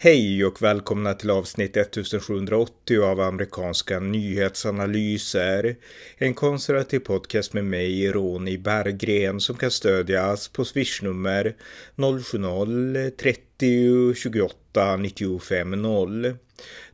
Hej och välkomna till avsnitt 1780 av amerikanska nyhetsanalyser. En konservativ podcast med mig, Ronny Berggren, som kan stödjas på swishnummer 070-30-28-950.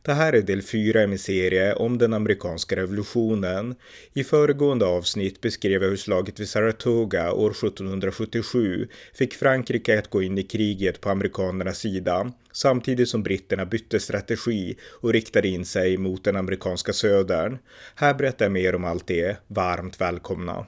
Det här är del 4 i min serie om den amerikanska revolutionen. I föregående avsnitt beskrev jag hur slaget vid Saratoga år 1777 fick Frankrike att gå in i kriget på amerikanernas sida, samtidigt som britterna bytte strategi och riktade in sig mot den amerikanska södern. Här berättar jag mer om allt det. Varmt välkomna!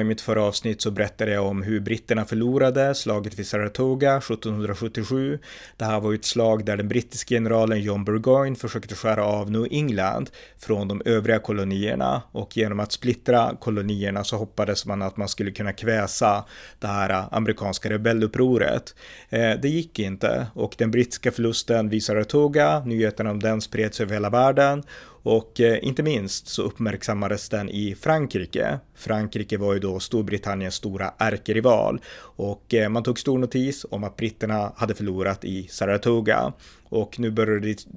I mitt förra avsnitt så berättade jag om hur britterna förlorade slaget vid Saratoga 1777. Det här var ett slag där den brittiska generalen John Burgoyne försökte skära av New England från de övriga kolonierna, och genom att splittra kolonierna så hoppades man att man skulle kunna kväsa det här amerikanska rebellupproret. Det gick inte, och den brittiska förlusten vid Saratoga, nyheterna om den spreds över hela världen. Och inte minst så uppmärksammades den i Frankrike. Frankrike var ju då Storbritanniens stora ärkerival, och man tog stor notis om att britterna hade förlorat i Saratoga. Och nu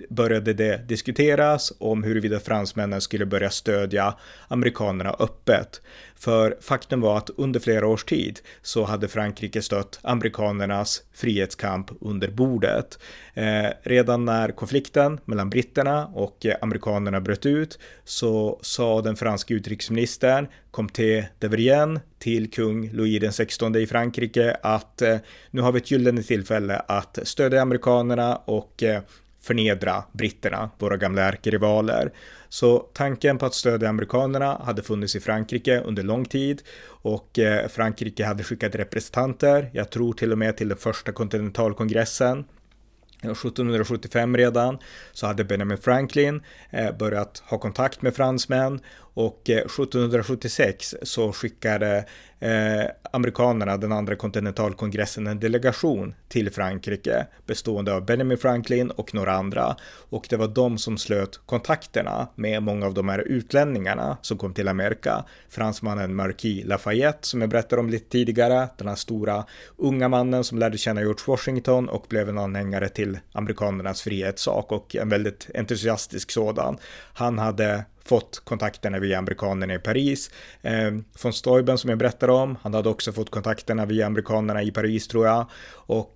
började det diskuteras om huruvida fransmännen skulle börja stödja amerikanerna öppet. För faktum var att under flera års tid så hade Frankrike stött amerikanernas frihetskamp under bordet. Redan när konflikten mellan britterna och amerikanerna bröt ut så sa den franska utrikesministern Comte d'Estaing till kung Louis XVI i Frankrike att nu har vi ett gyllene tillfälle att stödja amerikanerna och förnedra britterna, våra gamla ärkerivaler. Så tanken på att stödja amerikanerna hade funnits i Frankrike under lång tid, och Frankrike hade skickat representanter, jag tror till och med till den första kontinentalkongressen. 1775 redan så hade Benjamin Franklin börjat ha kontakt med fransmän, och 1776 så skickade amerikanerna, den andra kontinentalkongressen, en delegation till Frankrike bestående av Benjamin Franklin och några andra, och det var de som slöt kontakterna med många av de här utlänningarna som kom till Amerika. Fransmannen Marquis Lafayette, som jag berättade om lite tidigare, den här stora unga mannen som lärde känna George Washington och blev en anhängare till amerikanernas frihetssak, och en väldigt entusiastisk sådan. Han hade fått kontakterna via amerikanerna i Paris. Von Steuben, som jag berättade om, han hade också fått kontakterna via amerikanerna i Paris, tror jag. Och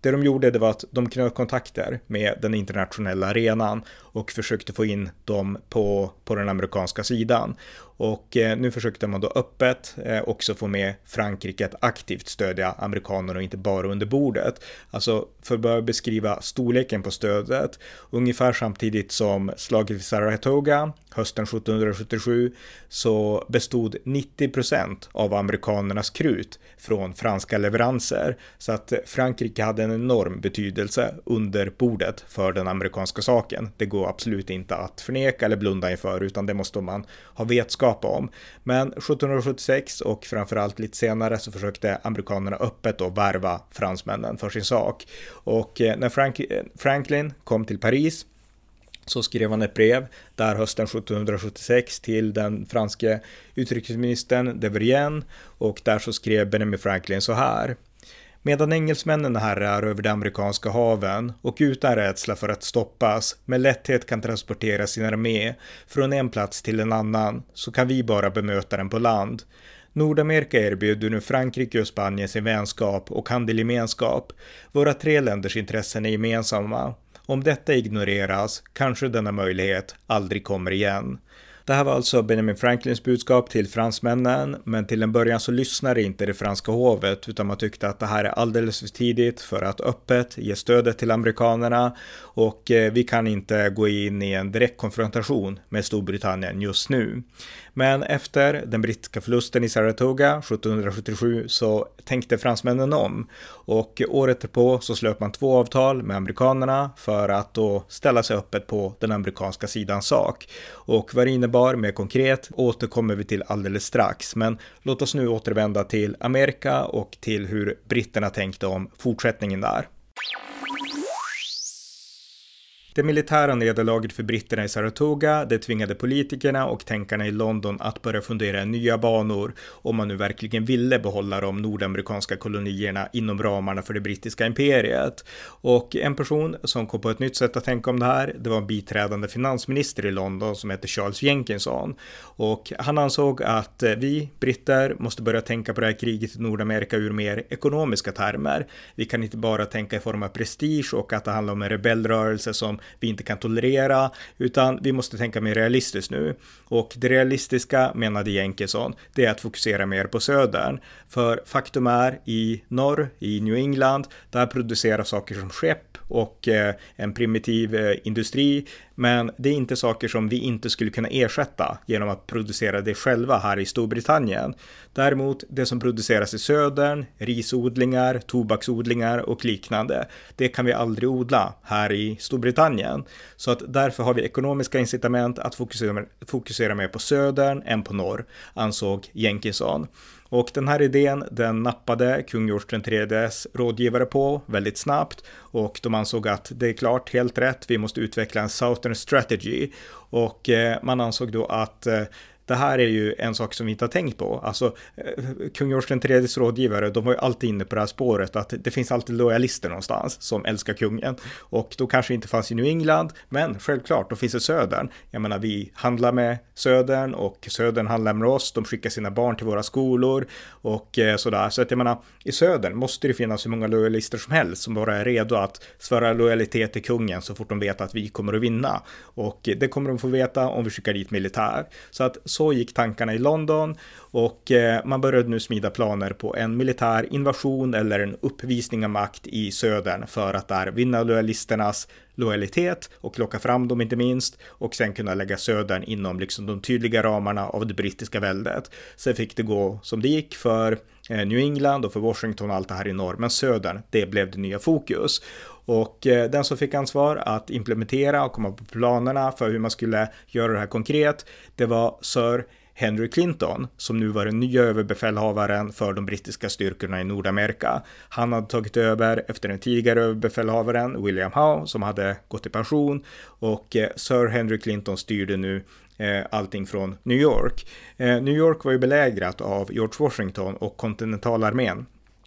det de gjorde, det var att de knöt kontakter med den internationella arenan och försökte få in dem på den amerikanska sidan. Och nu försökte man då öppet också få med Frankrike att aktivt stödja amerikanerna och inte bara under bordet. Alltså, för att börja beskriva storleken på stödet, ungefär samtidigt som slaget vid Saratoga hösten 1777 så bestod 90% av amerikanernas krut från franska leveranser, så att Frankrike hade en enorm betydelse under bordet för den amerikanska saken. Det går absolut inte att förneka eller blunda inför, utan det måste man ha vetskap om. Men 1776 och framförallt lite senare så försökte amerikanerna öppet då värva fransmännen för sin sak. Och när Franklin kom till Paris så skrev han ett brev där hösten 1776 till den franske utrikesministern Deverienne, och där så skrev Benjamin Franklin så här: medan engelsmännen härrar över de amerikanska haven och utan rädsla för att stoppas med lätthet kan transportera sin armé från en plats till en annan, så kan vi bara bemöta den på land. Nordamerika erbjuder nu Frankrike och Spanien sin vänskap och handelsgemenskap. Våra tre länders intressen är gemensamma. Om detta ignoreras, kanske denna möjlighet aldrig kommer igen. Det här var alltså Benjamin Franklins budskap till fransmännen, men till en början så lyssnade inte det franska hovet, utan man tyckte att det här är alldeles för tidigt för att öppet ge stödet till amerikanerna, och vi kan inte gå in i en direkt konfrontation med Storbritannien just nu. Men efter den brittiska förlusten i Saratoga 1777 så tänkte fransmännen om, och året därpå så slöt man 2 avtal med amerikanerna för att då ställa sig öppet på den amerikanska sidans sak. Och vad det innebar mer konkret återkommer vi till alldeles strax, men låt oss nu återvända till Amerika och till hur britterna tänkte om fortsättningen där. Det militära nederlaget för britterna i Saratoga, det tvingade politikerna och tänkarna i London att börja fundera i nya banor om man nu verkligen ville behålla de nordamerikanska kolonierna inom ramarna för det brittiska imperiet. Och en person som kom på ett nytt sätt att tänka om det här, det var en biträdande finansminister i London som hette Charles Jenkinson. Och han ansåg att vi britter måste börja tänka på det här kriget i Nordamerika ur mer ekonomiska termer. Vi kan inte bara tänka i form av prestige och att det handlar om en rebellrörelse som vi inte kan tolerera, utan vi måste tänka mer realistiskt nu. Och det realistiska, menade Jenkinson, det är att fokusera mer på södern. För faktum är, i norr, i New England, där produceras saker som skepp och en primitiv industri, men det är inte saker som vi inte skulle kunna ersätta genom att producera det själva här i Storbritannien. Däremot det som produceras i södern, risodlingar, tobaksodlingar och liknande, det kan vi aldrig odla här i Storbritannien. Så att därför har vi ekonomiska incitament att fokusera mer på södern än på norr, ansåg Jenkinson. Och den här idén, den nappade kung George III:s rådgivare på väldigt snabbt, och de ansåg att det är klart, helt rätt, vi måste utveckla en Southern Strategy. Och man ansåg då att det här är ju en sak som vi inte har tänkt på. Alltså, kung George III:s rådgivare, de var ju alltid inne på det här spåret att det finns alltid lojalister någonstans som älskar kungen. Och då kanske inte fanns i New England, men självklart, då finns det södern. Jag menar, vi handlar med södern och södern handlar med oss. De skickar sina barn till våra skolor och sådär. Så att jag menar, i södern måste det finnas hur många lojalister som helst som bara är redo att svära lojalitet till kungen så fort de vet att vi kommer att vinna. Och det kommer de få veta om vi skickar dit militär. Så gick tankarna i London, och man började nu smida planer på en militär invasion eller en uppvisning av makt i södern för att där vinna lojalisternas lojalitet och locka fram dem inte minst, och sen kunna lägga södern inom liksom de tydliga ramarna av det brittiska väldet. Sen fick det gå som det gick för New England och för Washington och allt det här i norr, men södern, det blev det nya fokus. Och den som fick ansvar att implementera och komma på planerna för hur man skulle göra det här konkret, det var Sir Henry Clinton, som nu var den nya överbefälhavaren för de brittiska styrkorna i Nordamerika. Han hade tagit över efter den tidigare överbefälhavaren William Howe, som hade gått i pension, och Sir Henry Clinton styrde nu allting från New York. New York var ju belägrat av George Washington och kontinentalarmén,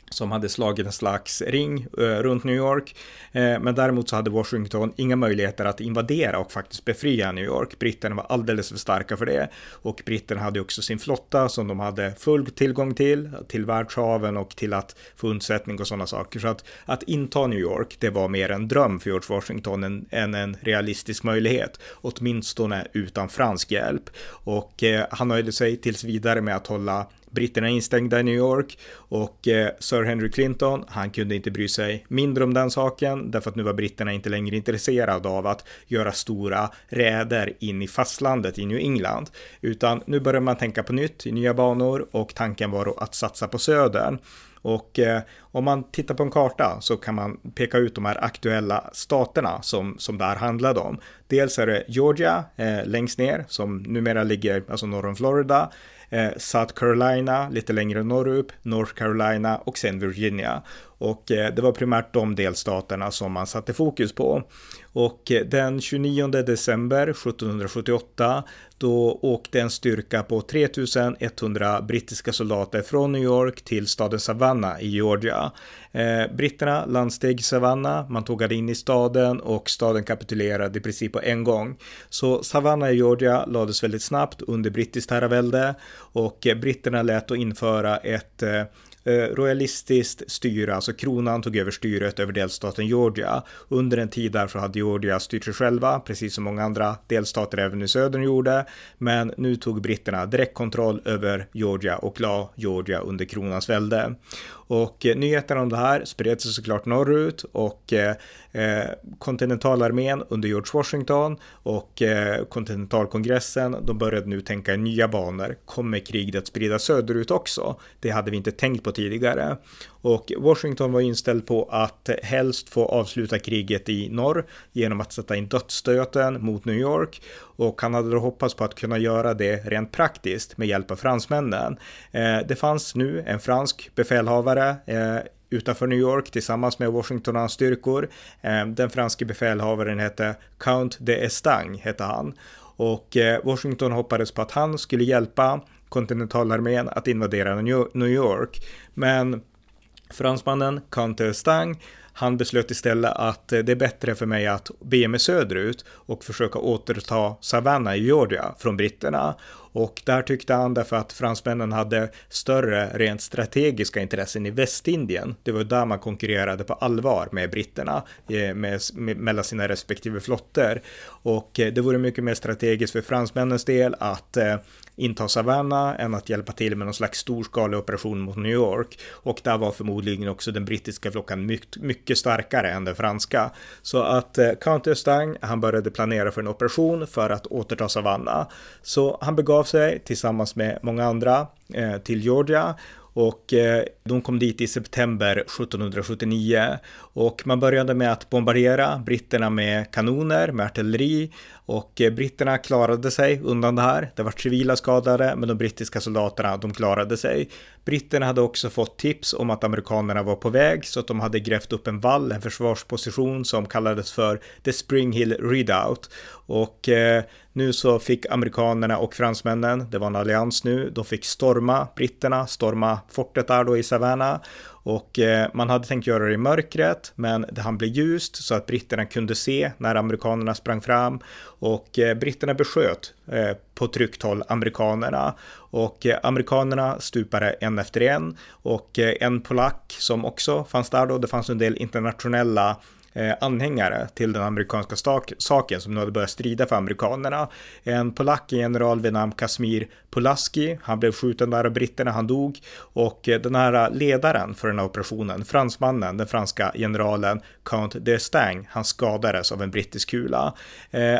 som hade slagit en slags ring runt New York, men däremot så hade Washington inga möjligheter att invadera och faktiskt befria New York. Britterna var alldeles för starka för det, och britterna hade också sin flotta som de hade full tillgång till världshaven och till att få undsättning och sådana saker. Så att inta New York, det var mer en dröm för George Washington än en realistisk möjlighet, åtminstone utan fransk hjälp. Och han nöjde sig tills vidare med att hålla britterna instängda i New York, och Sir Henry Clinton, han kunde inte bry sig mindre om den saken, därför att nu var britterna inte längre intresserade av att göra stora räder in i fastlandet i New England, utan nu började man tänka på nytt i nya banor, och tanken var att satsa på södern. Och om man tittar på en karta så kan man peka ut de här aktuella staterna som där handlade om. Dels är det Georgia längst ner, som numera ligger alltså norr om Florida, South Carolina lite längre norrut, North Carolina och sen Virginia. Och det var primärt de delstaterna som man satte fokus på. Och den 29 december 1778 då åkte en styrka på 3100 brittiska soldater från New York till staden Savannah i Georgia. Britterna landsteg Savannah, man tog in i staden och staden kapitulerade i princip på en gång. Så Savannah i Georgia lades väldigt snabbt under brittiskt herravälde, och britterna lät att införa ett royalistiskt styre, alltså kronan tog över styret över delstaten Georgia. Under en tid därför hade Georgia styrt sig själva, precis som många andra delstater även i södern gjorde, men nu tog britterna direkt kontroll över Georgia och la Georgia under kronans välde. Och nyheterna om det här spred sig såklart norrut, och kontinentalarmén under George Washington och kontinentalkongressen, de började nu tänka i nya banor. Kommer kriget att sprida söderut också? Det hade vi inte tänkt på tidigare. Och Washington var inställd på att helst få avsluta kriget i norr genom att sätta in dödsstöten mot New York, och han hade då hoppats på att kunna göra det rent praktiskt med hjälp av fransmännen. Det fanns nu en fransk befälhavare utanför New York tillsammans med Washington och hans styrkor. Den franske befälhavaren hette Comte d'Estaing hette han, och Washington hoppades på att han skulle hjälpa kontinentalarmén att invadera New York, men fransmannen Comte d'Estaing, han beslöt istället att det är bättre för mig att be mig söderut och försöka återta Savannah i Georgia från britterna. Och där tyckte han därför att fransmännen hade större rent strategiska intressen i Västindien. Det var där man konkurrerade på allvar med britterna mellan sina respektive flotter. Och det vore mycket mer strategiskt för fransmännens del att inta Savannah än att hjälpa till med någon slags storskalig operation mot New York. Och där var förmodligen också den brittiska flottan mycket starkare än den franska. Så att Comte d'Estaing, han började planera för en operation för att återta Savannah. Så han begav sig tillsammans med många andra till Georgia, och de kom dit i september 1779, och man började med att bombardera britterna med kanoner, med artilleri, och britterna klarade sig undan det här. Det var civila skadade, men de brittiska soldaterna, de klarade sig. Britterna hade också fått tips om att amerikanerna var på väg, så att de hade grävt upp en vall, en försvarsposition som kallades för The Spring Hill Redoubt, och nu så fick amerikanerna och fransmännen, det var en allians nu, de fick storma britterna, storma fortet där då i Savannah, och man hade tänkt göra det i mörkret, men det hann bli ljust så att britterna kunde se när amerikanerna sprang fram, och britterna besköt på tryggt håll amerikanerna, och amerikanerna stupade en efter en, och en polack som också fanns där då, det fanns en del internationella anhängare till den amerikanska saken som nu hade börjat strida för amerikanerna. En polack, general vid namn Kazimierz Pulaski, han blev skjuten där av britterna, han dog, och den här ledaren för den här operationen, fransmannen, den franska generalen Comte d'Estaing, han skadades av en brittisk kula.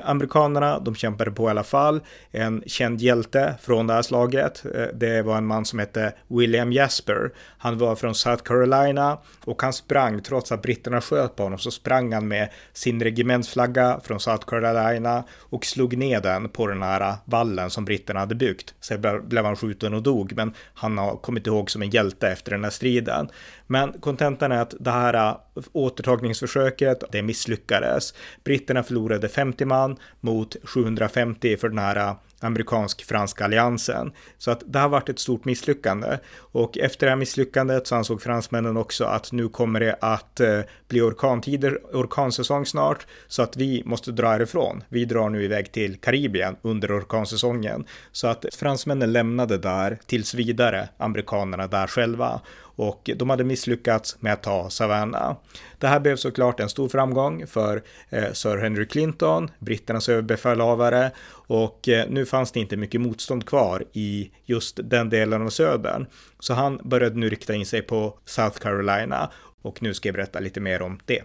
Amerikanerna, de kämpade på i alla fall. En känd hjälte från det här slaget, det var en man som hette William Jasper. Han var från South Carolina, och han sprang trots att britterna sköt på honom, så sprang han med sin regimentsflagga från South Carolina och slog ner den på den här vallen som britterna hade byggt. Sen blev han skjuten och dog, men han har kommit ihåg som en hjälte efter den här striden. Men kontentan är att det här återtagningsförsöket, det misslyckades. Britterna förlorade 50 man mot 750 för den här amerikansk-franska alliansen. Så att det har varit ett stort misslyckande, och efter det här misslyckandet så ansåg fransmännen också att nu kommer det att bli orkansäsong snart, så att vi måste dra härifrån. Vi drar nu iväg till Karibien under orkansäsongen. Så att fransmännen lämnade där tills vidare, amerikanerna där själva, och de hade misslyckats med att ta Savannah. Det här blev såklart en stor framgång för Sir Henry Clinton, britternas överbefälhavare, och nu fanns det inte mycket motstånd kvar i just den delen av södern. Så han började nu rikta in sig på South Carolina, och nu ska jag berätta lite mer om det.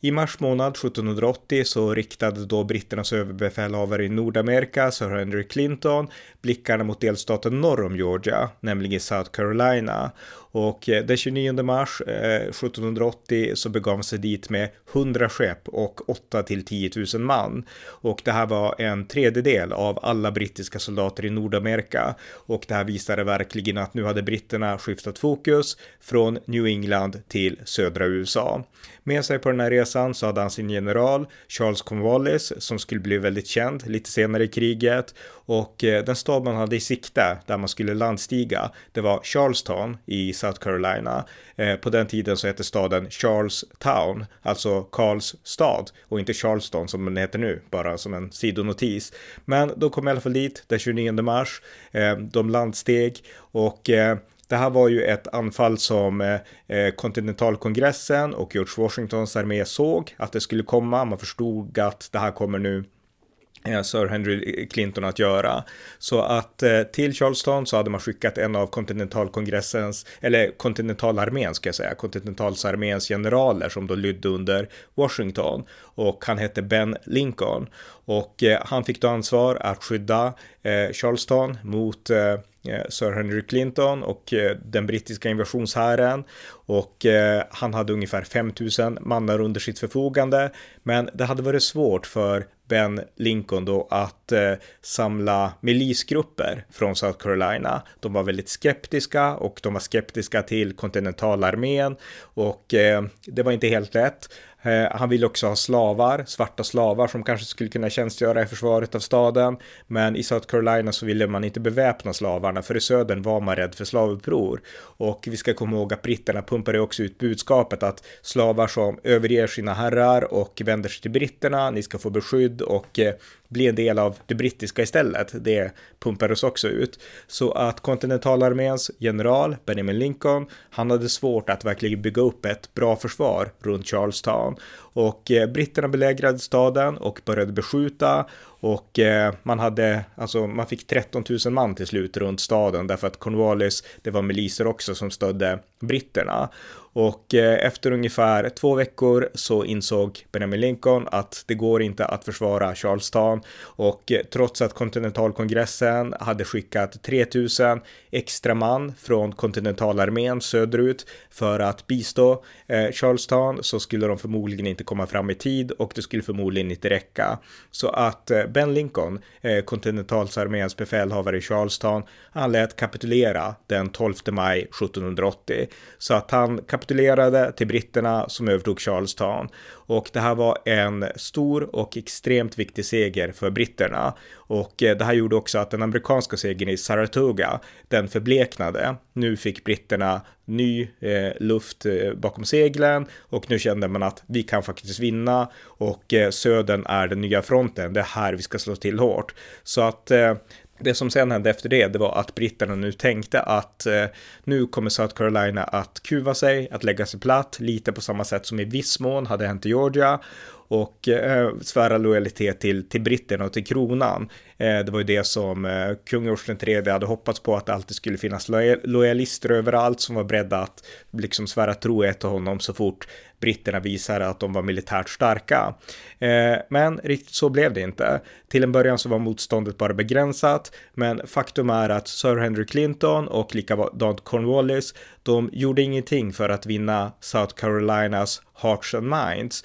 I mars månad 1780 så riktade då britternas överbefälhavare i Nordamerika, Sir Henry Clinton, blickarna mot delstaten norr om Georgia, nämligen South Carolina. Och den 29 mars 1780 så begav sig dit med 100 skepp och 8 till 10 000 man. Och det här var en tredjedel av alla brittiska soldater i Nordamerika. Och det här visade verkligen att nu hade britterna skiftat fokus från New England till södra USA. Med sig på den här resan så hade han sin general Charles Cornwallis, som skulle bli väldigt känd lite senare i kriget. Och den stad man hade i sikte där man skulle landstiga, det var Charleston i South Carolina. På den tiden så hette staden Charlestown, alltså Karls stad, och inte Charleston som den heter nu, bara som en sidonotis. Men då kom i alla fall dit den 29 mars, de landsteg, och det här var ju ett anfall som kontinentalkongressen och George Washingtons armé såg att det skulle komma. Man förstod att det här kommer nu Sir Henry Clinton att göra. Så att till Charleston så hade man skickat en av kontinentalkongressens, eller kontinentalarmén ska jag säga, kontinentalsarméns generaler som då lydde under Washington, och han hette Ben Lincoln, och han fick då ansvar att skydda Charleston mot Sir Henry Clinton och den brittiska invasionshären, och han hade ungefär 5 000 mannar under sitt förfogande, men det hade varit svårt för Ben Lincoln då att samla milisgrupper från South Carolina. De var väldigt skeptiska och de var skeptiska till kontinentalarmén och det var inte helt lätt. Han ville också ha slavar, svarta slavar som kanske skulle kunna tjänstgöra i försvaret av staden, men i South Carolina så ville man inte beväpna slavarna, för i södern var man rädd för slavuppror. Och vi ska komma ihåg att britterna pumpade också ut budskapet att slavar som överger sina herrar och vänder sig till britterna, ni ska få beskydd och bli en del av det brittiska istället. Det pumpades också ut. Så att kontinentalarméns general Benjamin Lincoln, han hade svårt att verkligen bygga upp ett bra försvar runt Charlestown. Och britterna belägrade staden och började beskjuta. Och man fick 13 000 man till slut runt staden, därför att Cornwallis, det var miliser också som stödde britterna. Och efter ungefär 2 veckor så insåg Benjamin Lincoln att det går inte att försvara Charlestown. Och trots att kontinentalkongressen hade skickat 3000 extra man från kontinentalarmén söderut för att bistå Charlestown, så skulle de förmodligen inte komma fram i tid och det skulle förmodligen inte räcka. Så att Ben Lincoln, kontinentalsarméns befälhavare i Charlestown, han lät kapitulera den 12 maj 1780. Så att han kapitulerade till britterna som övertog Charlestown. Och det här var en stor och extremt viktig seger för britterna. Och det här gjorde också att den amerikanska segern i Saratoga, den förbleknade. Nu fick britterna ny luft bakom seglen och nu kände man att vi kan faktiskt vinna och södern är den nya fronten. Det är här vi ska slå till hårt. Så att det som sen hände efter det var att britterna nu tänkte att nu kommer South Carolina att kuva sig, att lägga sig platt, lite på samma sätt som i viss mån hade hänt i Georgia, och svära lojalitet till britterna och till kronan. Det var ju det som kung George III hade hoppats på, att det alltid skulle finnas lojalister överallt som var beredda att liksom svära trohet till honom så fort britterna visade att de var militärt starka. Men riktigt så blev det inte. Till en början så var motståndet bara begränsat, men faktum är att Sir Henry Clinton och likadant Cornwallis, de gjorde ingenting för att vinna South Carolinas hearts and minds,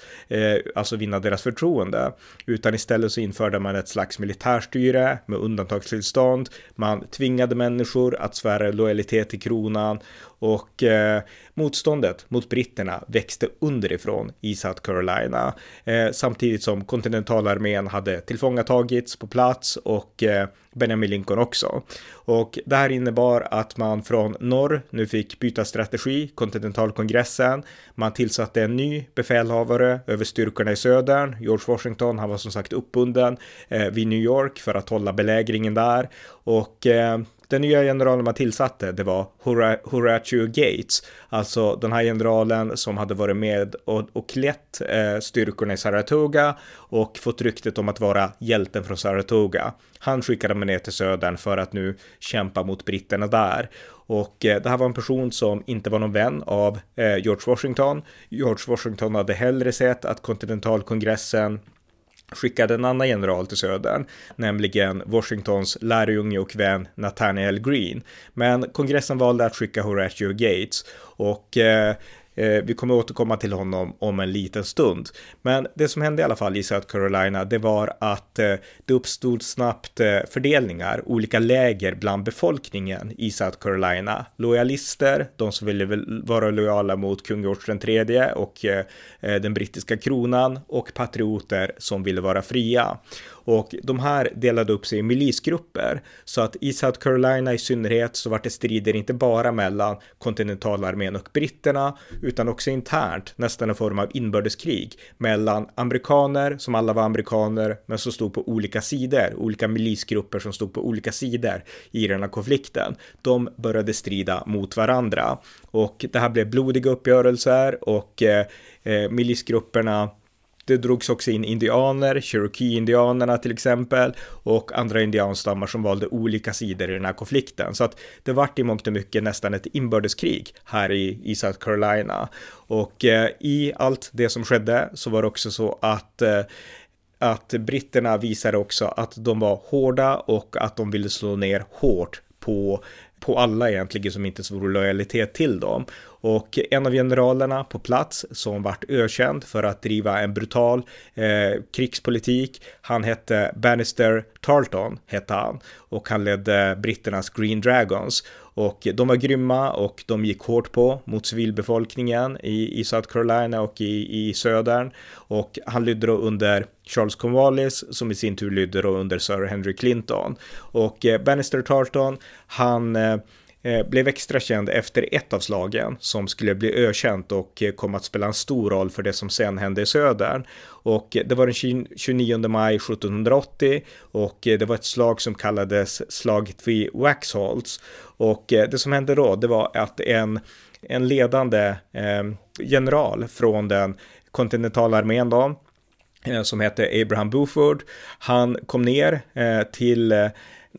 alltså vinna deras förtroende, utan istället så införde man ett slags militärstyre med undantagstillstånd, man tvingade människor att svära lojalitet till kronan och motståndet mot britterna växte underifrån i South Carolina, samtidigt som kontinentalarmén hade tillfångatagits på plats och Benjamin Lincoln också. Och det här innebar att man från norr nu fick byta strategi, kontinentalkongressen, man tillsatte en ny befälhavare över styrkorna i södern. George Washington, han var som sagt uppbunden vid New York för att hålla belägringen där, och den nya generalen man tillsatte, det var Horatio Gates, alltså den här generalen som hade varit med och klätt styrkorna i Saratoga och fått ryktet om att vara hjälten från Saratoga. Han skickade man ner till södern för att nu kämpa mot britterna där. Och det här var en person som inte var någon vän av George Washington. George Washington hade hellre sett att kontinentalkongressen skickade en annan general till södern, nämligen Washingtons lärjunge och vän Nathanael Greene. Men kongressen valde att skicka Horatio Gates, och vi kommer återkomma till honom om en liten stund. Men det som hände i alla fall i South Carolina, det var att det uppstod snabbt fördelningar, olika läger bland befolkningen i South Carolina. Lojalister, de som ville vara lojala mot kung George III och den brittiska kronan, och patrioter som ville vara fria. Och de här delade upp sig i milisgrupper, så att i South Carolina i synnerhet så var det strider inte bara mellan kontinentalarmén och britterna, utan också internt, nästan en form av inbördeskrig mellan amerikaner, som alla var amerikaner men som stod på olika sidor, olika milisgrupper som stod på olika sidor i den här konflikten. De började strida mot varandra och det här blev blodiga uppgörelser, och milisgrupperna, det drogs också in indianer, Cherokee-indianerna till exempel, och andra indianstammar som valde olika sidor i den här konflikten. Så att det vart i mångt och mycket nästan ett inbördeskrig här i South Carolina. Och i allt det som skedde så var det också så att britterna visade också att de var hårda och att de ville slå ner hårt på på alla egentligen som inte svor lojalitet till dem. Och en av generalerna på plats som vart ökänd för att driva en brutal krigspolitik, han hette Banastre Tarleton hette han, och han ledde britternas Green Dragons. Och de var grymma och de gick hårt på mot civilbefolkningen i South Carolina och i södern. Och han lydde då under Charles Cornwallis som i sin tur lydde då under Sir Henry Clinton. Och Banastre Tarleton, han blev extra känd efter ett av slagen som skulle bli ökänt och kom att spela en stor roll för det som sen hände i södern. Och det var den 29 maj 1780 och det var ett slag som kallades slaget vid Waxhaws. Och det som hände då, det var att en ledande general från den kontinentala armén då, som hette Abraham Buford, han kom ner till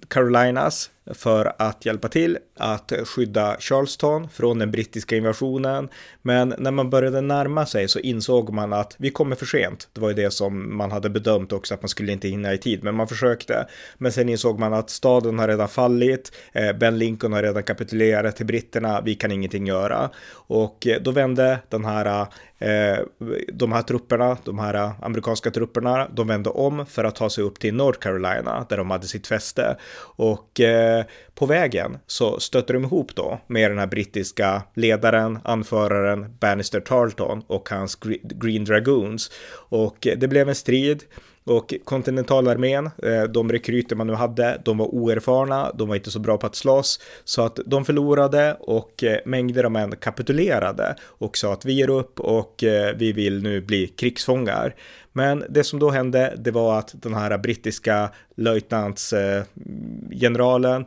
Carolinas för att hjälpa till att skydda Charleston från den brittiska invasionen. Men när man började närma sig så insåg man att vi kommer för sent. Det var ju det som man hade bedömt också, att man skulle inte hinna i tid, men man försökte. Men sen insåg man att staden har redan fallit, Ben Lincoln har redan kapitulerat till britterna, vi kan ingenting göra. Och då vände de här amerikanska trupperna, de vände om för att ta sig upp till North Carolina där de hade sitt fäste. Och på vägen så stöter de ihop då med den här brittiska ledaren, anföraren Banastre Tarleton och hans Green Dragoons. Och det blev en strid. Och kontinentalarmén, de rekryter man nu hade, de var oerfarna, de var inte så bra på att slåss, så att de förlorade och mängder av män kapitulerade och sa att vi ger upp och vi vill nu bli krigsfångar. Men det som då hände, det var att den här brittiska löjtnantsgeneralen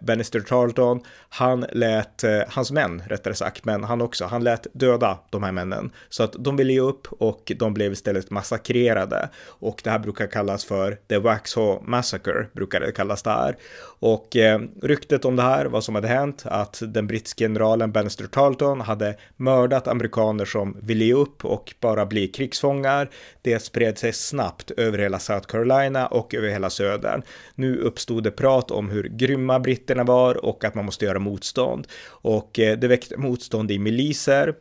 Banastre Tarleton, han lät hans män, rättare sagt, men han också, han lät döda de här männen. Så att de ville ge upp och de blev istället massakrerade. Och det här brukar kallas för The Waxhaw Massacre, brukar det kallas där. Och ryktet om det här, vad som hade hänt, att den brittiska generalen Banastre Tarleton hade mördat amerikaner som ville ge upp och bara bli krigsfångar. Det spred sig snabbt över hela South Carolina och över hela södern. Nu uppstod det prat om hur grymma britterna var och att man måste göra motstånd. Och det väckte motstånd i miliser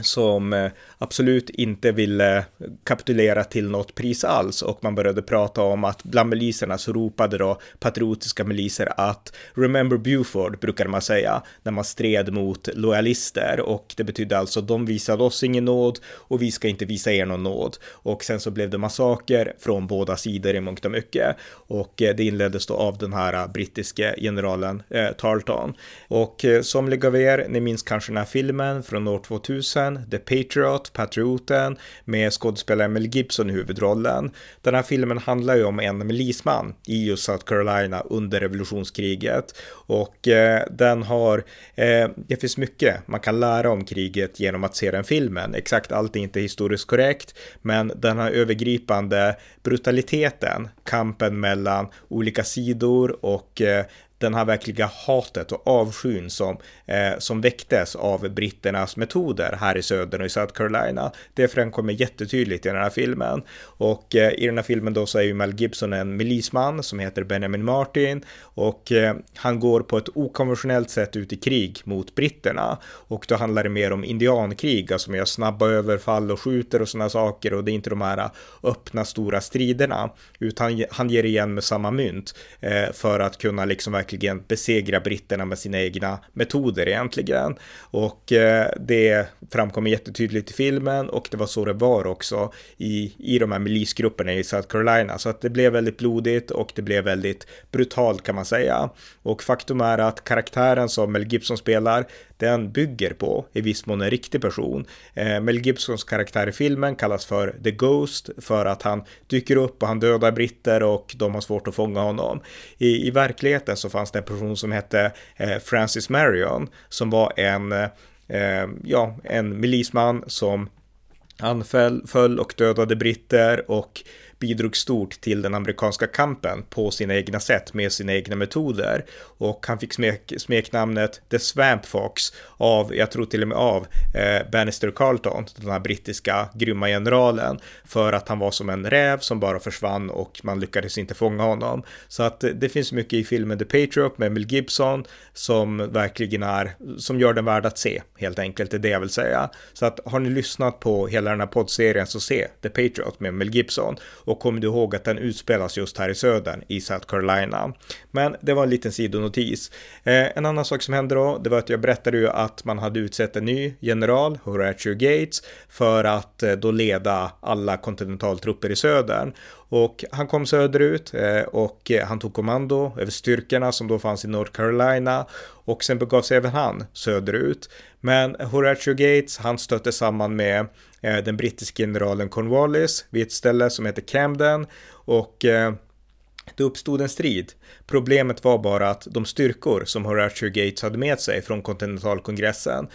som absolut inte ville kapitulera till något pris alls, och man började prata om att bland miliserna så ropade då patriotiska miliser att "Remember Buford" brukade man säga när man stred mot lojalister, och det betydde alltså de visade oss ingen nåd och vi ska inte visa er någon nåd. Och sen så blev det massaker från båda sidor i mångt och mycket, och det inleddes då av den här brittiske generalen Tarleton. Och somliga av er, ni minns kanske den här filmen från år 2000, The Patriot, Patrioten, med skådespelaren Mel Gibson i huvudrollen. Den här filmen handlar ju om en milisman i South Carolina under revolutionskriget, och den har, det finns mycket man kan lära om kriget genom att se den filmen. Exakt allt är inte historiskt korrekt, men den här övergripande brutaliteten, kampen mellan olika sidor och den här verkliga hatet och avskyn som väcktes av britternas metoder här i södern och i South Carolina, det framkommer jättetydligt i den här filmen. Och i den här filmen då så är ju Mel Gibson en milisman som heter Benjamin Martin, och han går på ett okonventionellt sätt ut i krig mot britterna, och då handlar det mer om indiankrig, alltså med snabba överfall och skjuter och sådana saker, och det är inte de här öppna stora striderna, utan han ger igen med samma mynt för att kunna liksom besegra britterna med sina egna metoder egentligen. Och det framkommer jättetydligt i filmen, och det var så det var också i de här milisgrupperna i South Carolina. Så att det blev väldigt blodigt och det blev väldigt brutalt, kan man säga. Och faktum är att karaktären som Mel Gibson spelar, den bygger på i viss mån en riktig person. Mel Gibsons karaktär i filmen kallas för The Ghost för att han dyker upp och han dödar britter och de har svårt att fånga honom. I verkligheten så fanns det en person som hette Francis Marion som var en milisman som anföll och dödade britter, och bidrog stort till den amerikanska kampen på sina egna sätt med sina egna metoder, och han fick smeknamnet The Swamp Fox av, jag tror till och med av Banastre Tarleton, den här brittiska grymma generalen, för att han var som en räv som bara försvann och man lyckades inte fånga honom. Så att det finns mycket i filmen The Patriot med Mel Gibson som verkligen är, som gör den värd att se, helt enkelt, är det jag vill säga. Så att har ni lyssnat på hela den här poddserien, så se The Patriot med Mel Gibson, och kom du ihåg att den utspelas just här i södern i South Carolina. Men det var en liten sidonotis. En annan sak som hände då, det var att jag berättade ju att man hade utsett en ny general, Horatio Gates, för att då leda alla kontinentaltrupper i södern. Och han kom söderut och han tog kommando över styrkorna som då fanns i North Carolina, och sen begav sig även han söderut. Men Horatio Gates, han stötte samman med den brittiska generalen Cornwallis vid ett ställe som heter Camden, och det uppstod en strid. Problemet var bara att de styrkor som Horatio Gates hade med sig från kontinentalkongressen,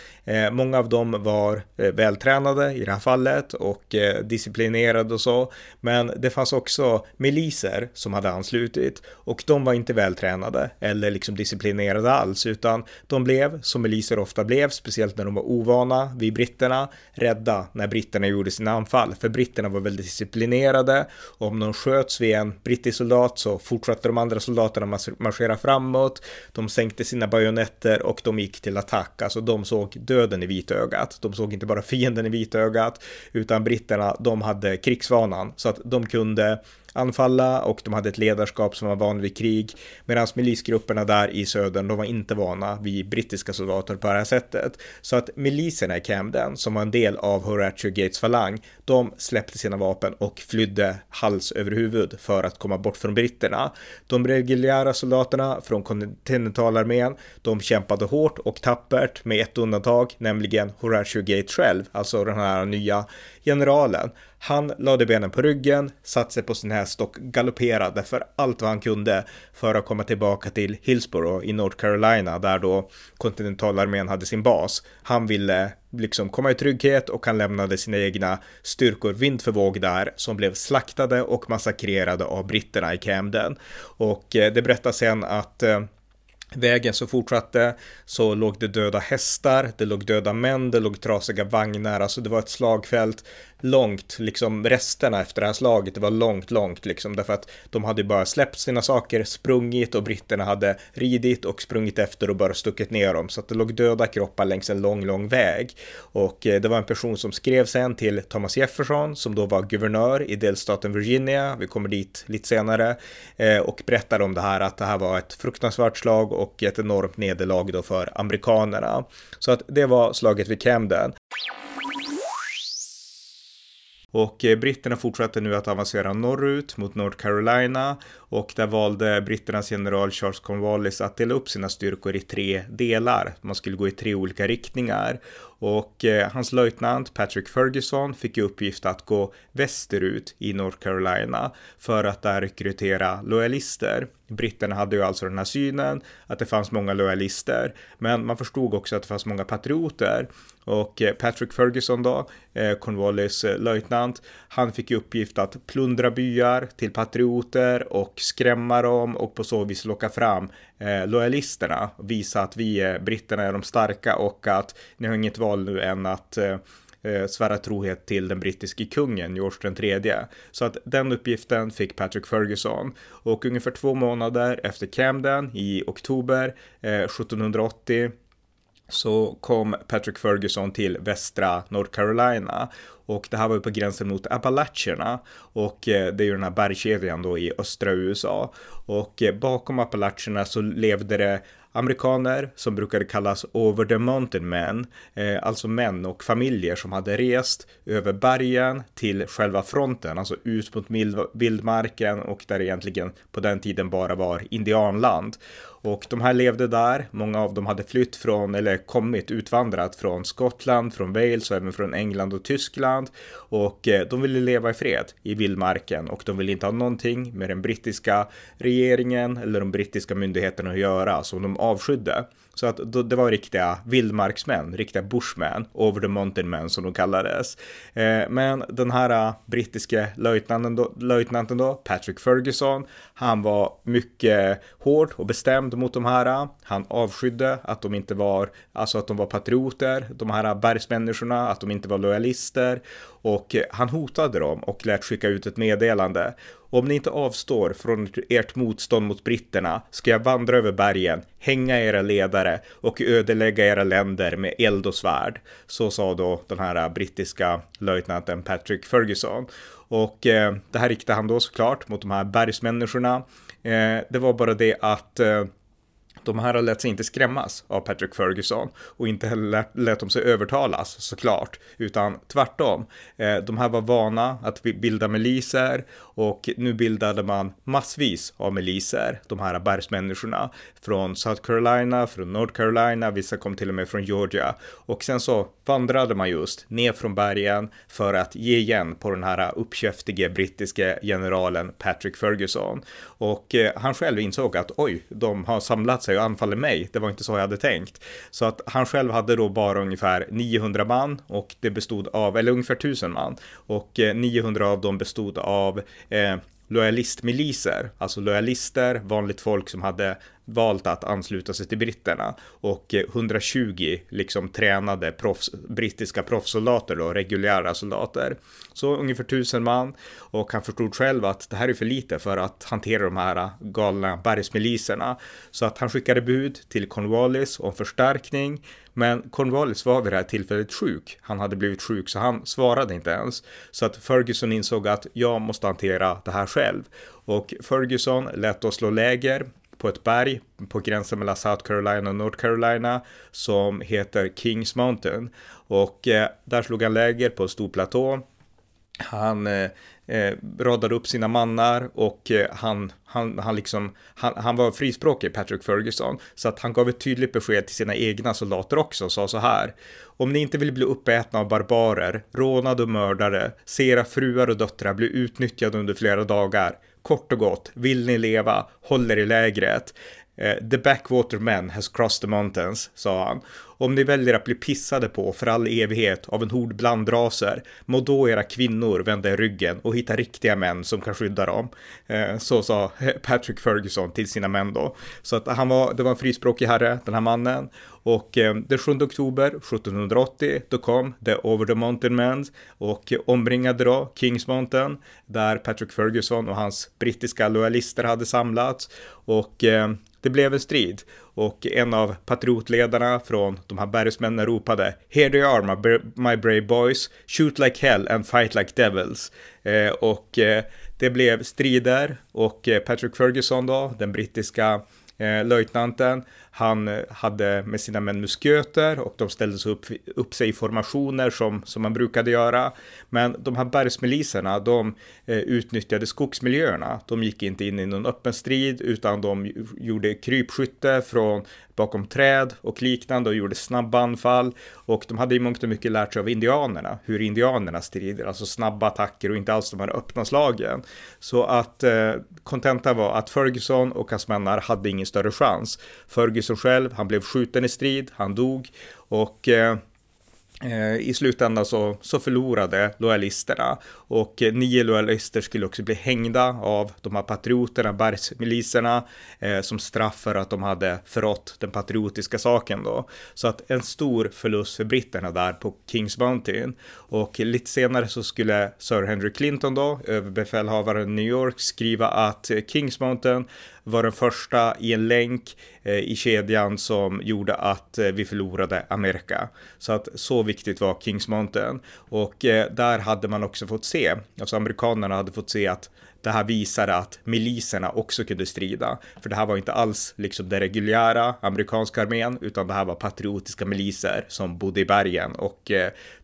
många av dem var vältränade i det här fallet och disciplinerade och så, men det fanns också miliser som hade anslutit, och de var inte vältränade eller liksom disciplinerade alls, utan de blev, som miliser ofta blev, speciellt när de var ovana vid britterna, rädda när britterna gjorde sina anfall, för britterna var väldigt disciplinerade, och om de sköts vid en brittisk soldat så fortsatte de andra soldaterna marschera framåt, de sänkte sina bajonetter och de gick till attack. Alltså de såg döden i vitögat, de såg inte bara fienden i vitögat, utan britterna, de hade krigsvanan, så att de kunde anfalla och de hade ett ledarskap som var van vid krig, medan milisgrupperna där i södern, de var inte vana vid brittiska soldater på det här sättet. Så att miliserna i Camden, som var en del av Horatio Gates falang, de släppte sina vapen och flydde hals över huvud för att komma bort från britterna. De reguljära soldaterna från kontinentalarmén, de kämpade hårt och tappert med ett undantag, nämligen Horatio Gates själv, alltså den här nya generalen. Han lade benen på ryggen, satte sig på sin häst och galopperade för allt vad han kunde för att komma tillbaka till Hillsborough i North Carolina, där då kontinentalarmén hade sin bas. Han ville liksom komma i trygghet, och han lämnade sina egna styrkor vind för våg där, som blev slaktade och massakrerade av britterna i Camden. Och det berättas sen att vägen så fortsatte, så låg det döda hästar, det låg döda män, det låg trasiga vagnar, alltså det var ett slagfält långt, liksom resterna efter det här slaget, det var långt liksom, därför att de hade bara släppt sina saker, sprungit, och britterna hade ridit och sprungit efter och bara stuckit ner dem, så att det låg döda kroppar längs en lång väg. Och det var en person som skrev sen till Thomas Jefferson, som då var guvernör i delstaten Virginia, vi kommer dit lite senare, och berättade om det här, att det här var ett fruktansvärt slag och ett enormt nederlag då för amerikanerna. Så att det var slaget vid Camden. Och britterna fortsatte nu att avancera norrut mot North Carolina, och där valde britternas general Charles Cornwallis att dela upp sina styrkor i tre delar. Man skulle gå i tre olika riktningar, och hans löjtnant Patrick Ferguson fick i uppgift att gå västerut i North Carolina för att där rekrytera lojalister. Britterna hade ju alltså den här synen att det fanns många lojalister, men man förstod också att det fanns många patrioter. Och Patrick Ferguson då, Cornwallis löjtnant, han fick i uppgift att plundra byar till patrioter och skrämma dem, och på så vis locka fram lojalisterna, visa att vi britterna är de starka och att ni har inget val nu än att svära trohet till den brittiske kungen George III. Så att den uppgiften fick Patrick Ferguson, och ungefär 2 månader efter Camden i oktober 1780 så kom Patrick Ferguson till västra North Carolina, och det här var ju på gränsen mot Appalacherna, och det är ju den här bergskedjan då i östra USA, och bakom Appalacherna så levde det amerikaner som brukade kallas over the mountain men, alltså män och familjer som hade rest över bergen till själva fronten, alltså ut mot vildmarken, och där egentligen på den tiden bara var indianland. Och de här levde där, många av dem hade flytt från, eller kommit, utvandrat från Skottland, från Wales och även från England och Tyskland, land, och de ville leva i fred i vildmarken, och de ville inte ha någonting med den brittiska regeringen eller de brittiska myndigheterna att göra, som de avskydde. Så att det var riktiga vildmarksmän, riktiga bushmen, over the mountain men som de kallades. Men den här brittiske löjtnanten då, Patrick Ferguson, han var mycket hård och bestämd mot de här. Han avskydde att de inte var, alltså att de var patrioter, de här bergsmänniskorna, att de inte var lojalister, och han hotade dem och lät skicka ut ett meddelande. Om ni inte avstår från ert motstånd mot britterna ska jag vandra över bergen, hänga era ledare och ödelägga era länder med eld och svärd. Så sa då den här brittiska löjtnanten Patrick Ferguson. Och det här riktade han då såklart mot de här bergsmänniskorna. Det var bara det att de här lät sig inte skrämmas av Patrick Ferguson, och inte heller lät de sig övertalas såklart, utan tvärtom. De här var vana att bilda miliser, och nu bildade man massvis av miliser, de här bergsmänniskorna från South Carolina, från North Carolina, vissa kom till och med från Georgia, och sen så vandrade man just ner från bergen för att ge igen på den här uppkäftige brittiske generalen Patrick Ferguson. Och han själv insåg att oj, de har samlat sig och anfaller mig, det var inte så jag hade tänkt. Så att han själv hade då bara ungefär 900 man, och det bestod av, eller ungefär 1000 man, och 900 av dem bestod av lojalistmiliser, alltså lojalister, vanligt folk som hade valt att ansluta sig till britterna, och 120 liksom tränade brittiska proffssoldater och reguljära soldater. Så ungefär 1000 man, och han förstod själv att det här är för lite för att hantera de här galna bergsmiliserna, så att han skickade bud till Cornwallis om förstärkning. Men Cornwallis var vid det här tillfället sjuk. Han hade blivit sjuk, så han svarade inte ens. Så att Ferguson insåg att jag måste hantera det här själv. Och Ferguson lät oss slå läger på ett berg på gränsen mellan South Carolina och North Carolina som heter Kings Mountain. Och där slog han läger på en stor platå. Han radade upp sina mannar, och han var frispråkig, Patrick Ferguson, så att han gav ett tydligt besked till sina egna soldater också och sa så här: om ni inte vill bli uppätna av barbarer, rånade och mördare, se era fruar och döttrar bli utnyttjade under flera dagar, kort och gott, vill ni leva, håller i lägret. The backwater men has crossed the mountains, sa han. Om ni väljer att bli pissade på för all evighet av en hord blandraser, må då era kvinnor vända i ryggen och hitta riktiga män som kan skydda dem. Så sa Patrick Ferguson till sina män då. Så att det var en frispråkig herre, den här mannen. Och den 7 oktober 1780 då kom The Over the Mountain Men och omringade då Kings Mountain, där Patrick Ferguson och hans brittiska lojalister hade samlats. Och det blev en strid, och en av patriotledarna från de här bergsmännen ropade: "Here they are, my brave boys, shoot like hell and fight like devils." Och det blev strider, och Patrick Ferguson då, den brittiska löjtnanten, han hade med sina män musköter, och de ställde upp sig i formationer som man brukade göra. Men de här bergsmiliserna, de utnyttjade skogsmiljöerna. De gick inte in i någon öppen strid, utan de gjorde krypskytte från bakom träd och liknande och gjorde snabba anfall. Och de hade i mångt och mycket lärt sig av indianerna, hur indianerna strider, alltså snabba attacker och inte alls de här öppna slagen. Så att kontentan var att Ferguson och hans männar hade ingen större chans. Ferguson själv, han blev skjuten i strid, han dog, och i slutändan så förlorade lojalisterna, och 9 lojalister skulle också bli hängda av de här patrioterna, bergsmiliserna, som straff för att de hade förrått den patriotiska saken då. Så att en stor förlust för britterna där på Kings Mountain. Och lite senare så skulle Sir Henry Clinton då, överbefälhavaren i New York, skriva att Kings Mountain var den första i en länk i kedjan som gjorde att vi förlorade Amerika. Så att så viktigt var Kings Mountain. Och där hade man också fått se, alltså amerikanerna hade fått se att det här visade att miliserna också kunde strida. För det här var inte alls liksom den reguljära amerikanska armén, utan det här var patriotiska miliser som bodde i bergen och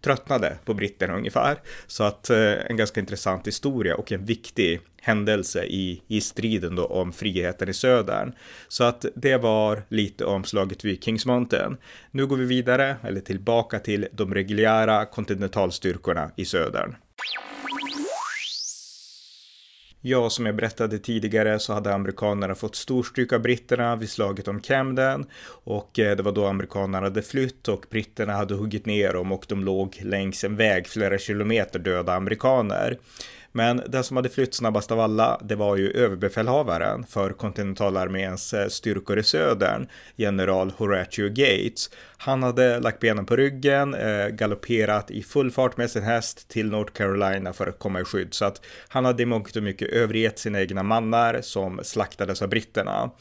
tröttnade på britterna ungefär. Så att en ganska intressant historia och en viktig händelse i striden då om friheten i södern. Så att det var lite om slaget vid Kings Mountain. Nu går vi vidare, eller tillbaka till de reguljära kontinentalstyrkorna i södern. Ja, som jag berättade tidigare så hade amerikanerna fått storstryka britterna vid slaget om Camden, och det var då amerikanerna hade flytt och britterna hade huggit ner dem, och de låg längs en väg flera kilometer döda amerikaner. Men den som hade flytt snabbast av alla, det var ju överbefälhavaren för kontinentalarméns styrkor i södern, general Horatio Gates. Han hade lagt benen på ryggen, galopperat i full fart med sin häst till North Carolina för att komma i skydd. Så att han hade i mångt och mycket övergett sina egna mannar som slaktades av britterna.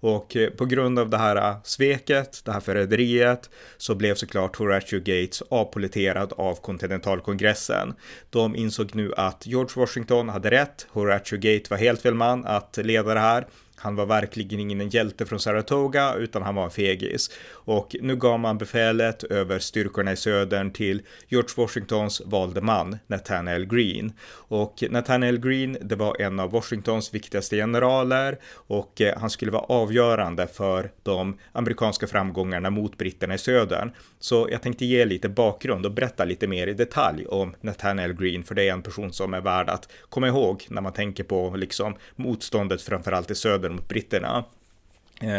Och på grund av det här sveket, det här förräderiet, så blev såklart Horatio Gates apoliterad av kontinentalkongressen. De insåg nu att George Washington hade rätt, Horatio Gates var helt fel man att leda det här. Han var verkligen ingen hjälte från Saratoga, utan han var en fegis. Och nu gav man befälet över styrkorna i södern till George Washingtons valde man, Nathanael Greene. Och Nathanael Greene, det var en av Washingtons viktigaste generaler, och han skulle vara avgörande för de amerikanska framgångarna mot britterna i södern. Så jag tänkte ge lite bakgrund och berätta lite mer i detalj om Nathanael Greene, för det är en person som är värd att komma ihåg när man tänker på liksom motståndet framförallt i södern mot britterna.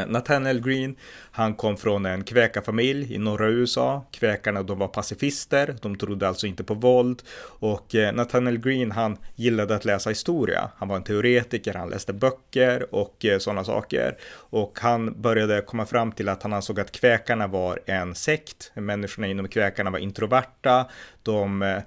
Nathanael Greene, han kom från en kväkarfamilj i norra USA. Kväkarna, de var pacifister, de trodde alltså inte på våld, och Nathanael Greene, han gillade att läsa historia. Han var en teoretiker, han läste böcker och sådana saker, och han började komma fram till att han ansåg att kväkarna var en sekt. Människorna inom kväkarna var introverta, de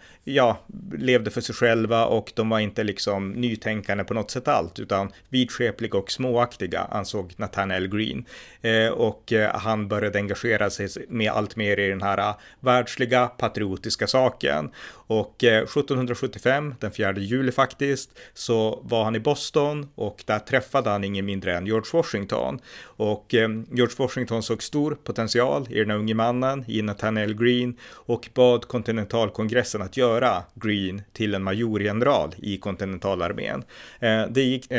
levde för sig själva, och de var inte liksom nytänkande på något sätt allt, utan vidskepliga och småaktiga, ansåg Nathanael Greene. Och han började engagera sig med allt mer i den här världsliga patriotiska saken. Och 1775, den 4 juli faktiskt, så var han i Boston, och där träffade han ingen mindre än George Washington. Och George Washington såg stor potential i den unge mannen, i Nathanael Greene, och bad kontinentalkongressen att göra Greene till en majorgeneral i kontinentalarmén. Det gick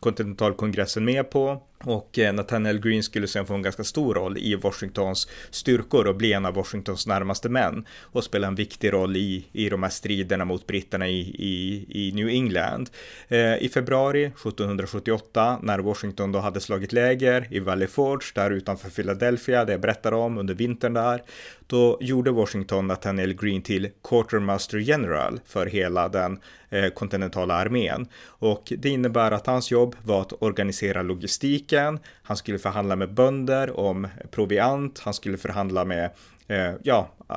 kontinentalkongressen med på, och Nathanael Greene skulle sedan få en ganska stor roll i Washingtons styrkor och bli en av Washingtons närmaste män och spela en viktig roll i de här striderna mot britterna i New England. I februari 1778, när Washington då hade slagit läger i Valley Forge där utanför Philadelphia, det jag berättade om under vintern där, då gjorde Washington Nathanael Greene till Quartermaster General för hela den kontinentala armén, och det innebär att hans jobb var att organisera logistik. Han skulle förhandla med bönder om proviant, han skulle förhandla med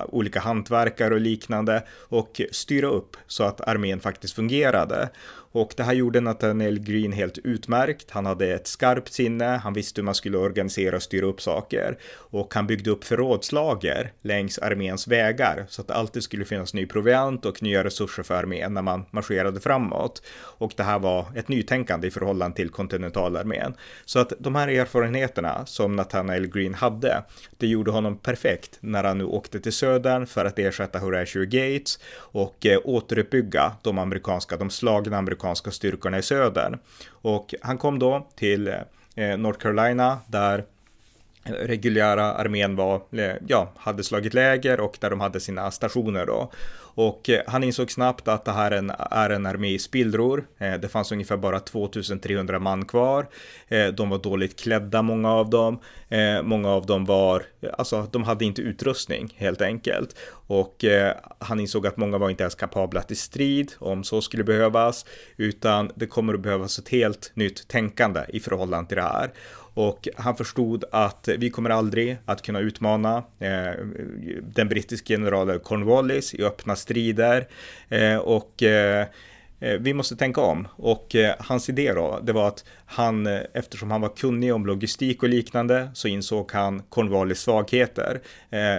olika hantverkare och liknande och styra upp så att armén faktiskt fungerade. Och det här gjorde Nathanael Greene helt utmärkt. Han hade ett skarpt sinne, han visste hur man skulle organisera och styra upp saker, och han byggde upp förrådslager längs arméns vägar så att det alltid skulle finnas ny proviant och nya resurser för armén när man marscherade framåt. Och det här var ett nytänkande i förhållande till kontinentalarmén. Så att de här erfarenheterna som Nathanael Greene hade, det gjorde honom perfekt när han nu åkte till södern för att ersätta Horatio Gates och återuppbygga de slagna amerikanska styrkorna i södern. Och han kom då till North Carolina där reguljära armén hade slagit läger och där de hade sina stationer då. Och han insåg snabbt att det här är en armé i spillror. Det fanns ungefär bara 2300 man kvar. De var dåligt klädda, många av dem. Många av dem de hade inte utrustning helt enkelt. Och han insåg att många var inte ens kapabla till strid om så skulle behövas, utan det kommer att behövas ett helt nytt tänkande i förhållande till det här. Och han förstod att vi kommer aldrig att kunna utmana den brittiska generalen Cornwallis i öppna strider, och vi måste tänka om. Och hans idé då, det var att han, eftersom han var kunnig om logistik och liknande, så insåg han Cornwallis svagheter.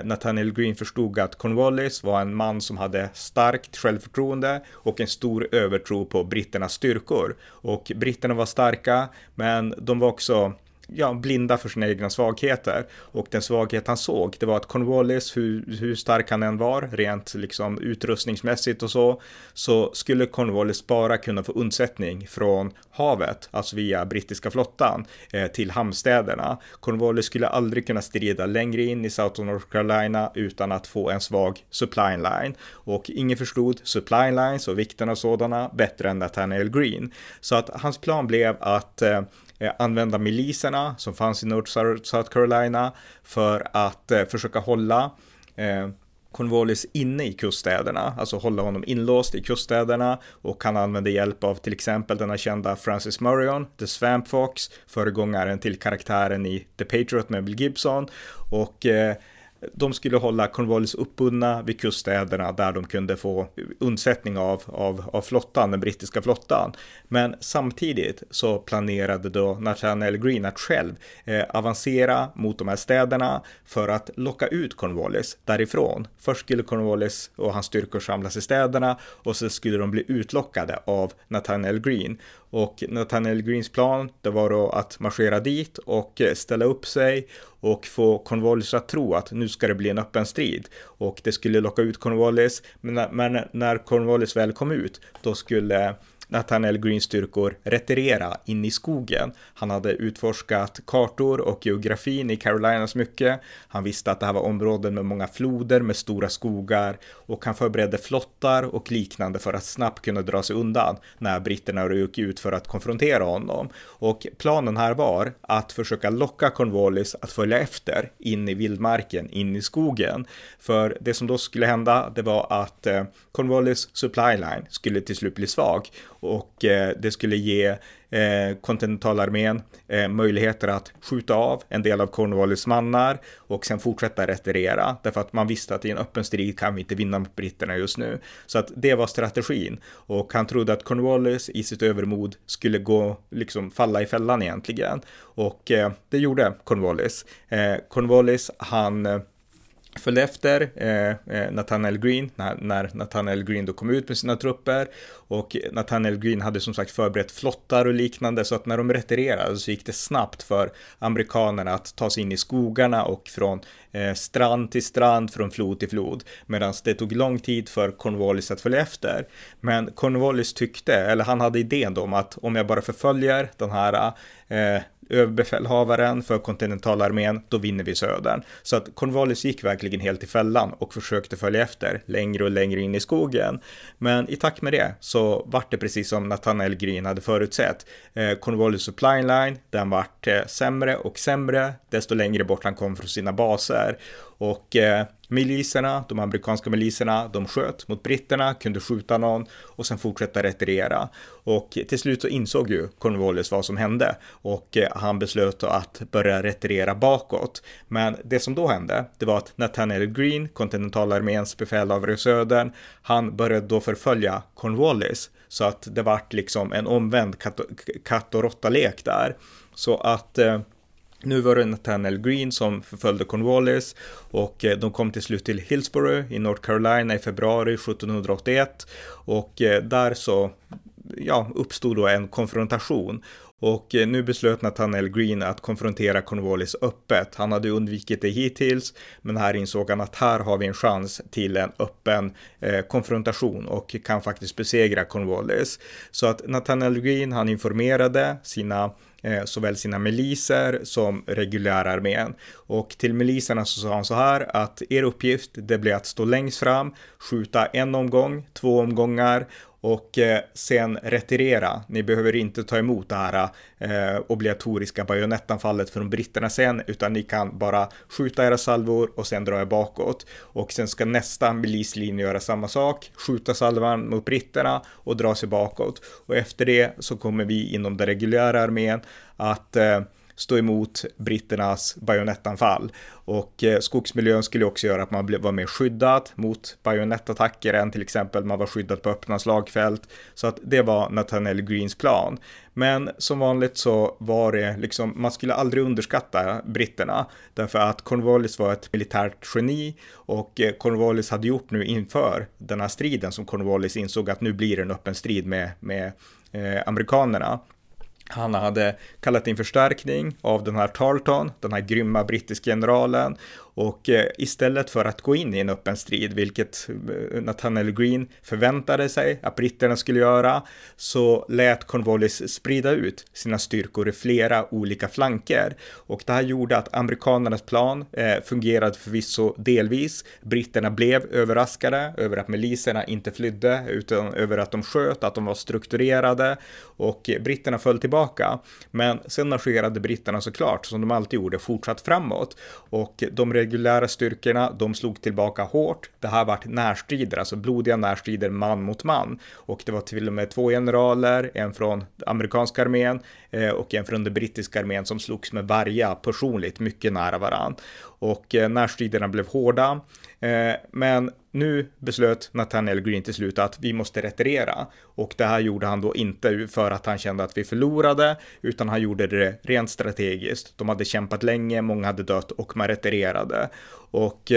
Nathanael Greene förstod att Cornwallis var en man som hade starkt självförtroende och en stor övertro på britternas styrkor. Och britterna var starka, men de var också blinda för sina egna svagheter, och den svaghet han såg, det var att Cornwallis, hur stark han än var rent liksom utrustningsmässigt och så skulle Cornwallis bara kunna få undsättning från havet, alltså via brittiska flottan till hamnstäderna. Cornwallis skulle aldrig kunna strida längre in i South och North Carolina utan att få en svag supply line, och ingen förstod supply lines och vikten av sådana bättre än Nathanael Greene. Så att hans plan blev att använda miliserna som fanns i South Carolina för att försöka hålla Cornwallis inne i kuststäderna, alltså hålla honom inlåst i kuststäderna, och han använde hjälp av till exempel den kända Francis Marion, The Swamp Fox, föregångaren till karaktären i The Patriot med Mel Gibson, och de skulle hålla Cornwallis uppbundna vid kuststäderna där de kunde få undsättning av flottan, den brittiska flottan. Men samtidigt så planerade då Nathanael Greene att själv avancera mot de här städerna för att locka ut Cornwallis därifrån. Först skulle Cornwallis och hans styrkor samlas i städerna och så skulle de bli utlockade av Nathanael Greene. Och Nathanael Greenes plan, det var då att marschera dit och ställa upp sig och få Cornwallis att tro att nu ska det bli en öppen strid, och det skulle locka ut Cornwallis, men när Cornwallis väl kom ut, då skulle Nathanael Greens styrkor retirera in i skogen. Han hade utforskat kartor och geografin i Carolinas mycket. Han visste att det här var områden med många floder, med stora skogar, och han förberedde flottar och liknande för att snabbt kunna dra sig undan när britterna gick ut för att konfrontera honom. Och planen här var att försöka locka Cornwallis att följa efter in i vildmarken, in i skogen. För det som då skulle hända, det var att Cornwallis supply line skulle till slut bli svag, och det skulle ge kontinentalarmén möjligheter att skjuta av en del av Cornwallis mannar och sen fortsätta retirera, därför att man visste att i en öppen strid kan vi inte vinna mot britterna just nu. Så att det var strategin, och han trodde att Cornwallis i sitt övermod skulle gå, liksom falla i fällan egentligen, och det gjorde Cornwallis. Cornwallis, han följde efter Nathanael Greene när Nathanael Greene då kom ut med sina trupper, och Nathanael Greene hade som sagt förberett flottar och liknande, så att när de retirerade så gick det snabbt för amerikanerna att ta sig in i skogarna och från strand till strand, från flod till flod, medan det tog lång tid för Cornwallis att följa efter. Men Cornwallis tyckte, eller han hade idén om att om jag bara förföljer den här överbefälhavaren för kontinentalarmén, då vinner vi södern. Så att Cornwallis gick verkligen helt i fällan och försökte följa efter längre och längre in i skogen. Men i takt med det så vart det precis som Nathanael Greene hade förutsett. Cornwallis supply line, den vart sämre och sämre desto längre bort han kom från sina baser. Och miliserna, de amerikanska miliserna, de sköt mot britterna, kunde skjuta någon och sen fortsätta retirera. Och till slut så insåg ju Cornwallis vad som hände, och han beslöt att börja retirera bakåt. Men det som då hände, det var att Nathanael Greene, kontinentalarméns befälhavare i södern, han började då förfölja Cornwallis. Så att det vart liksom en omvänd katt och råtta-lek där. Så att nu var det Nathanael Greene som förföljde Cornwallis, och de kom till slut till Hillsborough i North Carolina i februari 1781, och där så uppstod då en konfrontation. Och nu beslöt Nathanael Greene att konfrontera Cornwallis öppet. Han hade undvikit det hittills, men här insåg han att här har vi en chans till en öppen konfrontation och kan faktiskt besegra Cornwallis. Så att Nathanael Greene, han informerade såväl sina miliser som reguljära armén. Och till miliserna så sa han så här att er uppgift, det blir att stå längst fram, skjuta en omgång, två omgångar och sen retirera. Ni behöver inte ta emot det här obligatoriska bajonettanfallet från britterna sen, utan ni kan bara skjuta era salvor och sen dra er bakåt. Och sen ska nästa milislinje göra samma sak, skjuta salvan mot britterna och dra sig bakåt. Och efter det så kommer vi inom den reguljära armén att stå emot britternas bajonettanfall. Och skogsmiljön skulle också göra att man var mer skyddad mot bajonettattacker än till exempel man var skyddad på öppna slagfält. Så att det var Nathanael Greenes plan. Men som vanligt så var det liksom, man skulle aldrig underskatta britterna, därför att Cornwallis var ett militärt geni och Cornwallis hade gjort nu inför den här striden som Cornwallis insåg att nu blir en öppen strid med amerikanerna. Han hade kallat in förstärkning av den här Tarleton, den här grymma brittiska generalen, och istället för att gå in i en öppen strid, vilket Nathanael Greene förväntade sig att britterna skulle göra, så lät Cornwallis sprida ut sina styrkor i flera olika flanker. Och det här gjorde att amerikanernas plan fungerade förvisso delvis. Britterna blev överraskade över att miliserna inte flydde, utan över att de sköt, att de var strukturerade, och britterna föll tillbaka. Men sen marscherade britterna såklart, som de alltid gjorde, fortsatt framåt, och de reguljära styrkorna, de slog tillbaka hårt. Det här var närstrider, alltså blodiga närstrider man mot man. Och det var till och med 2 generaler, en från amerikanska armén och en från den brittiska armén, som slogs med varje personligt mycket nära varann. Och närstriderna blev hårda. Men nu beslöt Nathanael Greene till slut att vi måste retirera, och det här gjorde han då inte för att han kände att vi förlorade, utan han gjorde det rent strategiskt. De hade kämpat länge, många hade dött och man retirerade. Och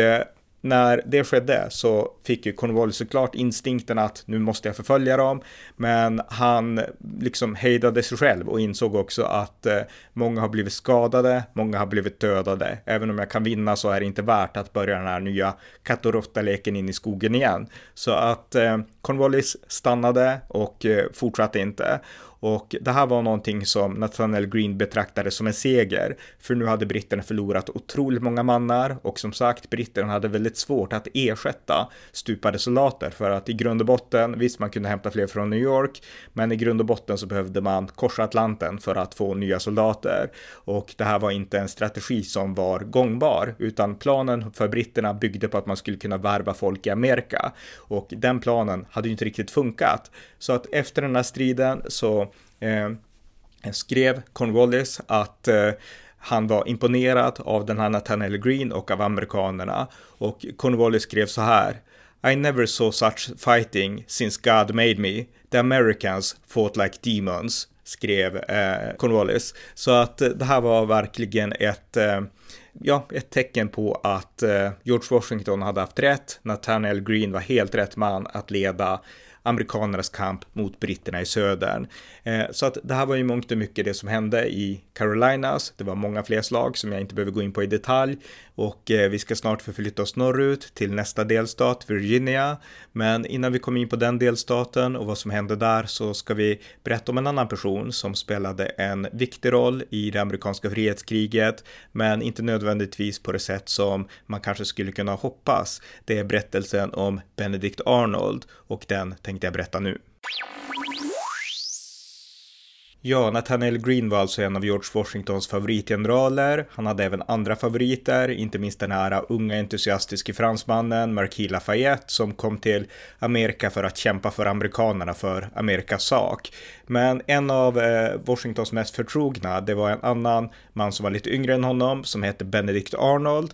när det skedde så fick ju Cornwallis såklart instinkten att nu måste jag förfölja dem, men han liksom hejdade sig själv och insåg också att många har blivit skadade, många har blivit dödade. Även om jag kan vinna så är det inte värt att börja den här nya katt och råtta-leken in i skogen igen. Så att Cornwallis stannade och fortsatte inte. Och det här var någonting som Nathanael Greene betraktade som en seger, för nu hade britterna förlorat otroligt många mannar, och som sagt, britterna hade väldigt svårt att ersätta stupade soldater, för att i grund och botten, visst man kunde hämta fler från New York, men i grund och botten så behövde man korsa Atlanten för att få nya soldater, och det här var inte en strategi som var gångbar, utan planen för britterna byggde på att man skulle kunna värva folk i Amerika, och den planen hade ju inte riktigt funkat. Så att efter den här striden så skrev Cornwallis att han var imponerad av den här Nathanael Greene och av amerikanerna, och Cornwallis skrev så här: I never saw such fighting since God made me. The Americans fought like demons, skrev Cornwallis. Så att det här var verkligen ett tecken på att George Washington hade haft rätt. Nathanael Greene var helt rätt man att leda amerikanernas kamp mot britterna i södern. Så att det här var ju mångt och mycket det som hände i Carolinas. Det var många fler slag som jag inte behöver gå in på i detalj, och vi ska snart förflytta oss norrut till nästa delstat, Virginia. Men innan vi kommer in på den delstaten och vad som hände där, så ska vi berätta om en annan person som spelade en viktig roll i det amerikanska frihetskriget, men inte nödvändigtvis på det sätt som man kanske skulle kunna hoppas. Det är berättelsen om Benedict Arnold, och den tänkte jag berätta nu. Ja, Nathanael Greene var alltså en av George Washingtons favoritgeneraler. Han hade även andra favoriter, inte minst den här unga entusiastiske fransmannen Marquis Lafayette, som kom till Amerika för att kämpa för amerikanerna, för Amerikas sak. Men en av Washingtons mest förtrogna, det var en annan man som var lite yngre än honom, som hette Benedict Arnold.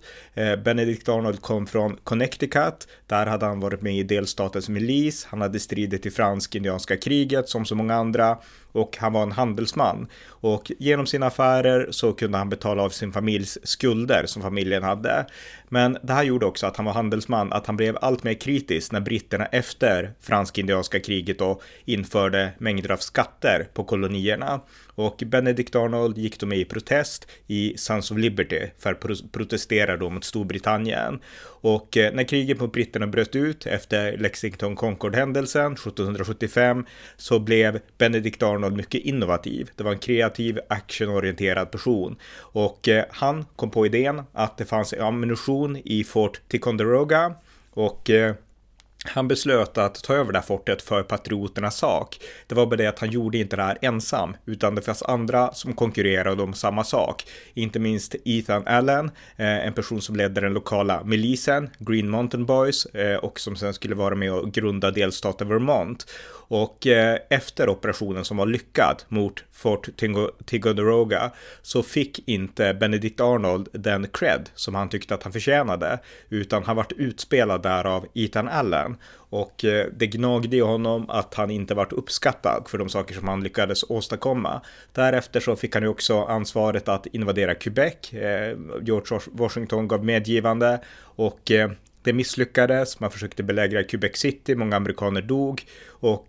Benedict Arnold kom från Connecticut. Där hade han varit med i delstatens milis. Han hade stridit i fransk-indianska kriget som så många andra, och han var en handelsman, och genom sina affärer så kunde han betala av sin familjs skulder som familjen hade. Men det här gjorde också att han var handelsman, att han blev allt mer kritisk när britterna efter fransk-indianska kriget då införde mängder av skatter på kolonierna. Och Benedict Arnold gick då med i protest i Sons of Liberty för att protestera då mot Storbritannien. Och när kriget mot britterna bröt ut efter Lexington-Concord-händelsen 1775, så blev Benedict Arnold mycket innovativ. Det var en kreativ, actionorienterad person. Och han kom på idén att det fanns ammunition i Fort Ticonderoga, och Han beslöt att ta över det här fortet för patrioternas sak. Det var bara det att han gjorde inte det här ensam, utan det fanns andra som konkurrerade om samma sak. Inte minst Ethan Allen, en person som ledde den lokala milisen, Green Mountain Boys, och som sen skulle vara med och grunda delstaten Vermont. Och efter operationen som var lyckad mot Fort Ticonderoga så fick inte Benedict Arnold den cred som han tyckte att han förtjänade, utan han vart utspelad där av Ethan Allen. Och det gnagde honom att han inte varit uppskattad för de saker som han lyckades åstadkomma. Därefter så fick han ju också ansvaret att invadera Quebec. George Washington gav medgivande och det misslyckades, man försökte belägra Quebec City, många amerikaner dog och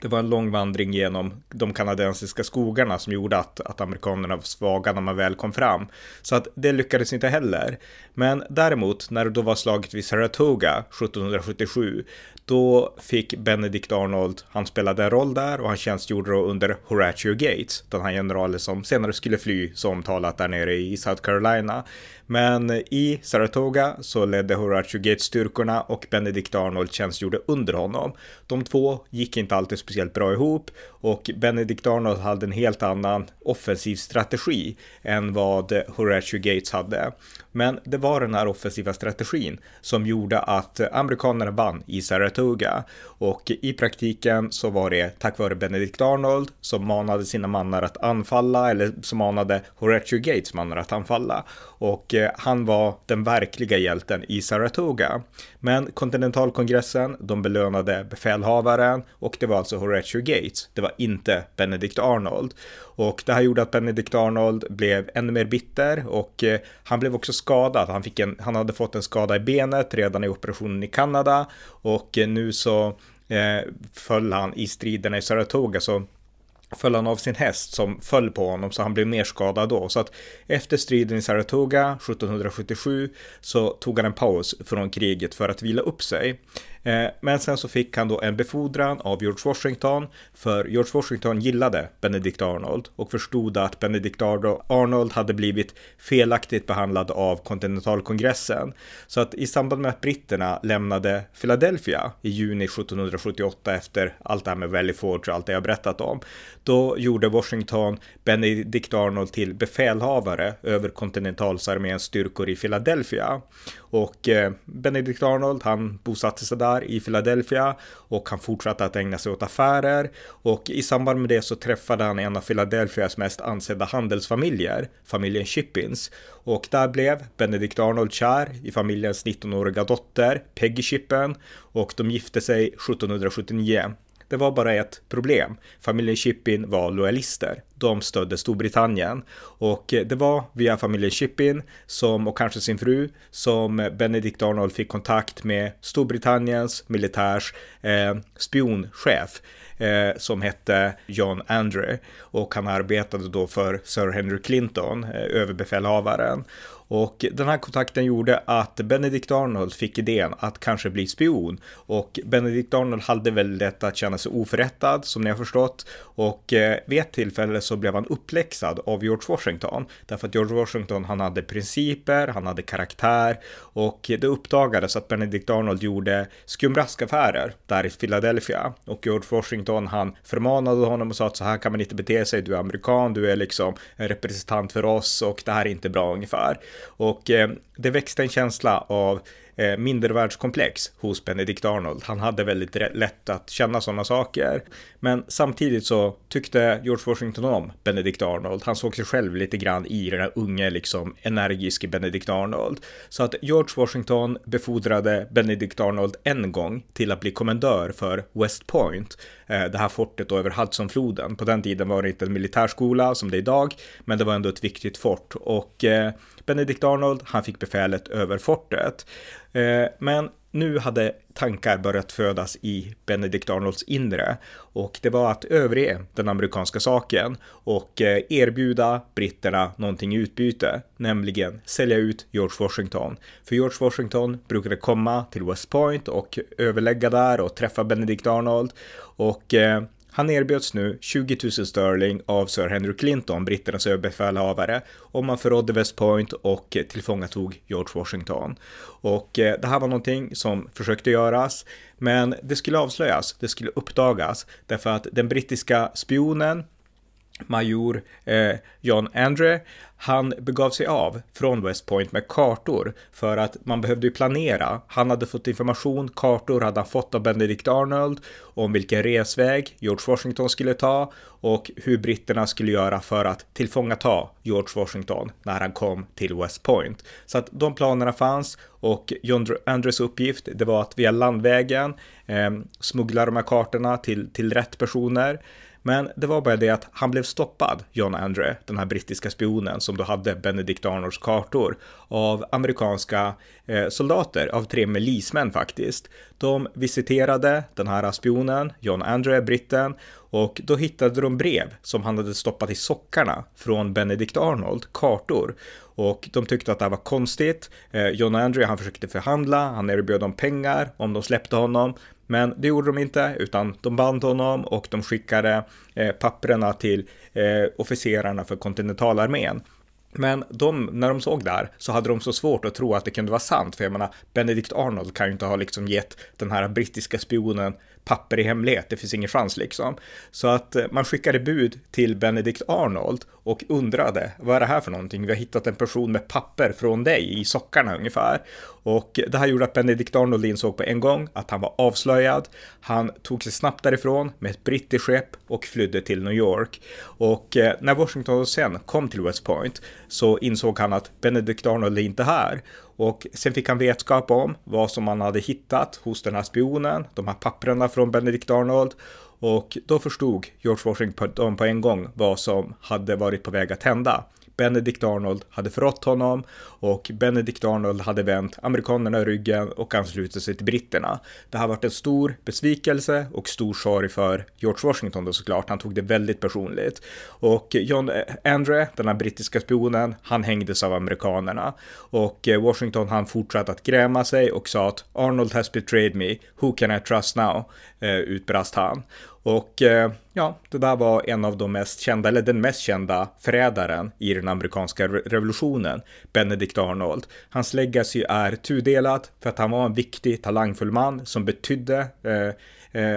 det var en lång vandring genom de kanadensiska skogarna som gjorde att amerikanerna var svaga när man väl kom fram. Så att det lyckades inte heller. Men däremot, när det då var slaget vid Saratoga 1777, då fick Benedict Arnold, han spelade en roll där och han tjänstgjorde då under Horatio Gates, den här generalen som senare skulle fly som talat där nere i South Carolina. Men i Saratoga så ledde Horatio Gates styrkorna och Benedict Arnold tjänstgjorde under honom. De två gick inte alltid speciellt bra ihop och Benedict Arnold hade en helt annan offensiv strategi än vad Horatio Gates hade. Men det var den här offensiva strategin som gjorde att amerikanerna vann i Saratoga, och i praktiken så var det tack vare Benedict Arnold som manade sina mannar att anfalla, eller som manade Horatio Gates mannar att anfalla, och han var den verkliga hjälten i Saratoga. Men kontinentalkongressen, de belönade befälhavaren, och det var alltså Horatio Gates, det var inte Benedict Arnold. Och det här gjorde att Benedict Arnold blev ännu mer bitter och han blev också skadad. Han hade fått en skada i benet redan i operationen i Kanada och nu så föll han i striderna i Saratoga, så föll han av sin häst som föll på honom, så han blev mer skadad då. Så att efter striden i Saratoga 1777 så tog han en paus från kriget för att vila upp sig. Men sen så fick han då en befordran av George Washington, för George Washington gillade Benedict Arnold och förstod att Benedict Arnold hade blivit felaktigt behandlad av kontinentalkongressen. Så att i samband med att britterna lämnade Philadelphia i juni 1778 efter allt det här med Valley Forge och allt det jag berättat om, då gjorde Washington Benedict Arnold till befälhavare över kontinentalsarméns styrkor i Philadelphia. Och Benedict Arnold, han bosatte sig där i Philadelphia och han fortsatte att ägna sig åt affärer, och i samband med det så träffade han en av Philadelphias mest ansedda handelsfamiljer, familjen Shippins, och där blev Benedict Arnold kär i familjens 19-åriga dotter Peggy Shippen och de gifte sig 1779. Det var bara ett problem. Familjen Shippin var lojalister. De stödde Storbritannien. Och det var via familjen Shippin som, och kanske sin fru, som Benedict Arnold fick kontakt med Storbritanniens militärs spionchef som hette John Andre. Och han arbetade då för Sir Henry Clinton, överbefälhavaren. Och den här kontakten gjorde att Benedict Arnold fick idén att kanske bli spion, och Benedict Arnold hade väl lätt att känna sig oförrättad som ni har förstått, och vid ett tillfälle så blev han uppläxad av George Washington, därför att George Washington, han hade principer, han hade karaktär, och det uppdagades att Benedict Arnold gjorde skumraskaffärer där i Philadelphia, och George Washington, han förmanade honom och sa att så här kan man inte bete sig, du är amerikan, du är liksom en representant för oss och det här är inte bra ungefär. Och det växte en känsla av mindervärdskomplex hos Benedict Arnold. Han hade väldigt lätt att känna sådana saker. Men samtidigt så tyckte George Washington om Benedict Arnold. Han såg sig själv lite grann i den här unge, liksom energiska Benedict Arnold. Så att George Washington befordrade Benedict Arnold en gång till att bli kommendör för West Point, det här fortet då över Hudsonfloden. På den tiden var det inte en militärskola som det är idag, men det var ändå ett viktigt fort. Och Benedict Arnold, han fick befälet över fortet. Men nu hade tankar börjat födas i Benedict Arnolds inre, och det var att överge den amerikanska saken och erbjuda britterna någonting i utbyte, nämligen sälja ut George Washington. För George Washington brukade komma till West Point och överlägga där och träffa Benedict Arnold, och Han erbjöds nu 20 000 sterling av Sir Henry Clinton, britternas överbefälhavare, om man förrådde West Point och tillfångatog George Washington. Och det här var någonting som försökte göras, men det skulle avslöjas, det skulle uppdagas, därför att den brittiska spionen, major John Andre, han begav sig av från West Point med kartor, för att man behövde ju planera. Han hade fått information, kartor hade han fått av Benedict Arnold om vilken resväg George Washington skulle ta och hur britterna skulle göra för att tillfångata George Washington när han kom till West Point. Så att de planerna fanns, och John Andres uppgift, det var att via landvägen smuggla de här kartorna till rätt personer. Men det var bara det att han blev stoppad, John Andre, den här brittiska spionen som då hade Benedict Arnolds kartor, av amerikanska soldater, av 3 milismän faktiskt. De visiterade den här spionen, John Andre, britten, och då hittade de brev som han hade stoppat i sockarna från Benedict Arnold, kartor. Och de tyckte att det här var konstigt. John Andre, han försökte förhandla, han erbjöd dem pengar om de släppte honom. Men det gjorde de inte, utan de band honom och de skickade papperna till officerarna för kontinentalarmén. Men när de såg där så hade de så svårt att tro att det kunde vara sant. För jag menar, Benedict Arnold kan ju inte ha liksom gett den här brittiska spionen papper i hemlighet. Det finns ingen chans liksom. Så att man skickade bud till Benedict Arnold och undrade, vad är det här för någonting? Vi har hittat en person med papper från dig i sockarna ungefär. Och det här gjorde att Benedict Arnold insåg på en gång att han var avslöjad. Han tog sig snabbt därifrån med ett brittiskt skepp och flydde till New York. Och när Washington sen kom till West Point så insåg han att Benedict Arnold är inte här. Och sen fick han vetskap om vad som han hade hittat hos den här spionen, de här papperna från Benedict Arnold. Och då förstod George Washington på en gång vad som hade varit på väg att hända. Benedict Arnold hade förrått honom, och Benedict Arnold hade vänt amerikanerna i ryggen och anslutit sig till britterna. Det har varit en stor besvikelse och stor sorg för George Washington då såklart. Han tog det väldigt personligt. Och John Andre, den här brittiska spionen, han hängdes av amerikanerna. Och Washington, han fortsatte att gräma sig och sa att Arnold has betrayed me, who can I trust now? Utbrast han. Och ja, det där var en av de mest kända, eller den mest kända förrädaren i den amerikanska revolutionen, Benedict Arnold. Hans legacy är tudelat, för att han var en viktig, talangfull man som betydde,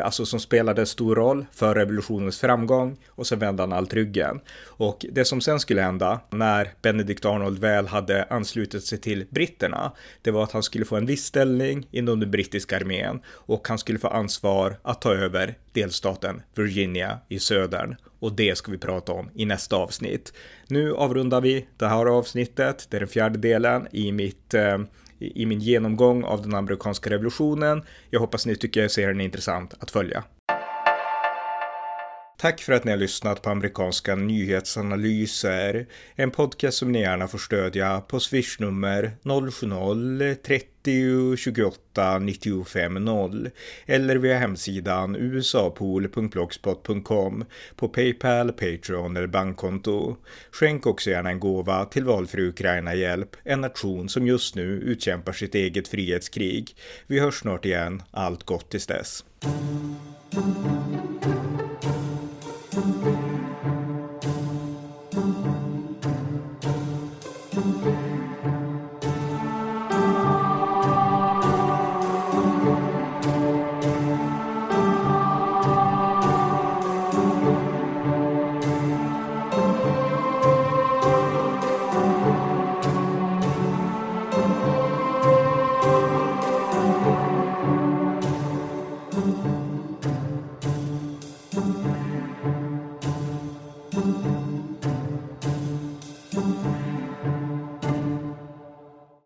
alltså som spelade en stor roll för revolutionens framgång, och sen vände han allt ryggen. Och det som sen skulle hända när Benedict Arnold väl hade anslutit sig till britterna, det var att han skulle få en viss ställning inom den brittiska armén, och han skulle få ansvar att ta över delstaten Virginia i södern. Och det ska vi prata om i nästa avsnitt. Nu avrundar vi det här avsnittet, det är den fjärde delen i min genomgång av den amerikanska revolutionen. Jag hoppas ni tycker serien är intressant att följa. Tack för att ni har lyssnat på amerikanska nyhetsanalyser. En podcast som ni gärna får stödja på swishnummer 070-30 28 95 0, eller via hemsidan usapool.blogspot.com, på PayPal, Patreon eller bankkonto. Skänk också gärna en gåva till valfri Ukraina-hjälp, en nation som just nu utkämpar sitt eget frihetskrig. Vi hörs snart igen. Allt gott tills dess. Thank you.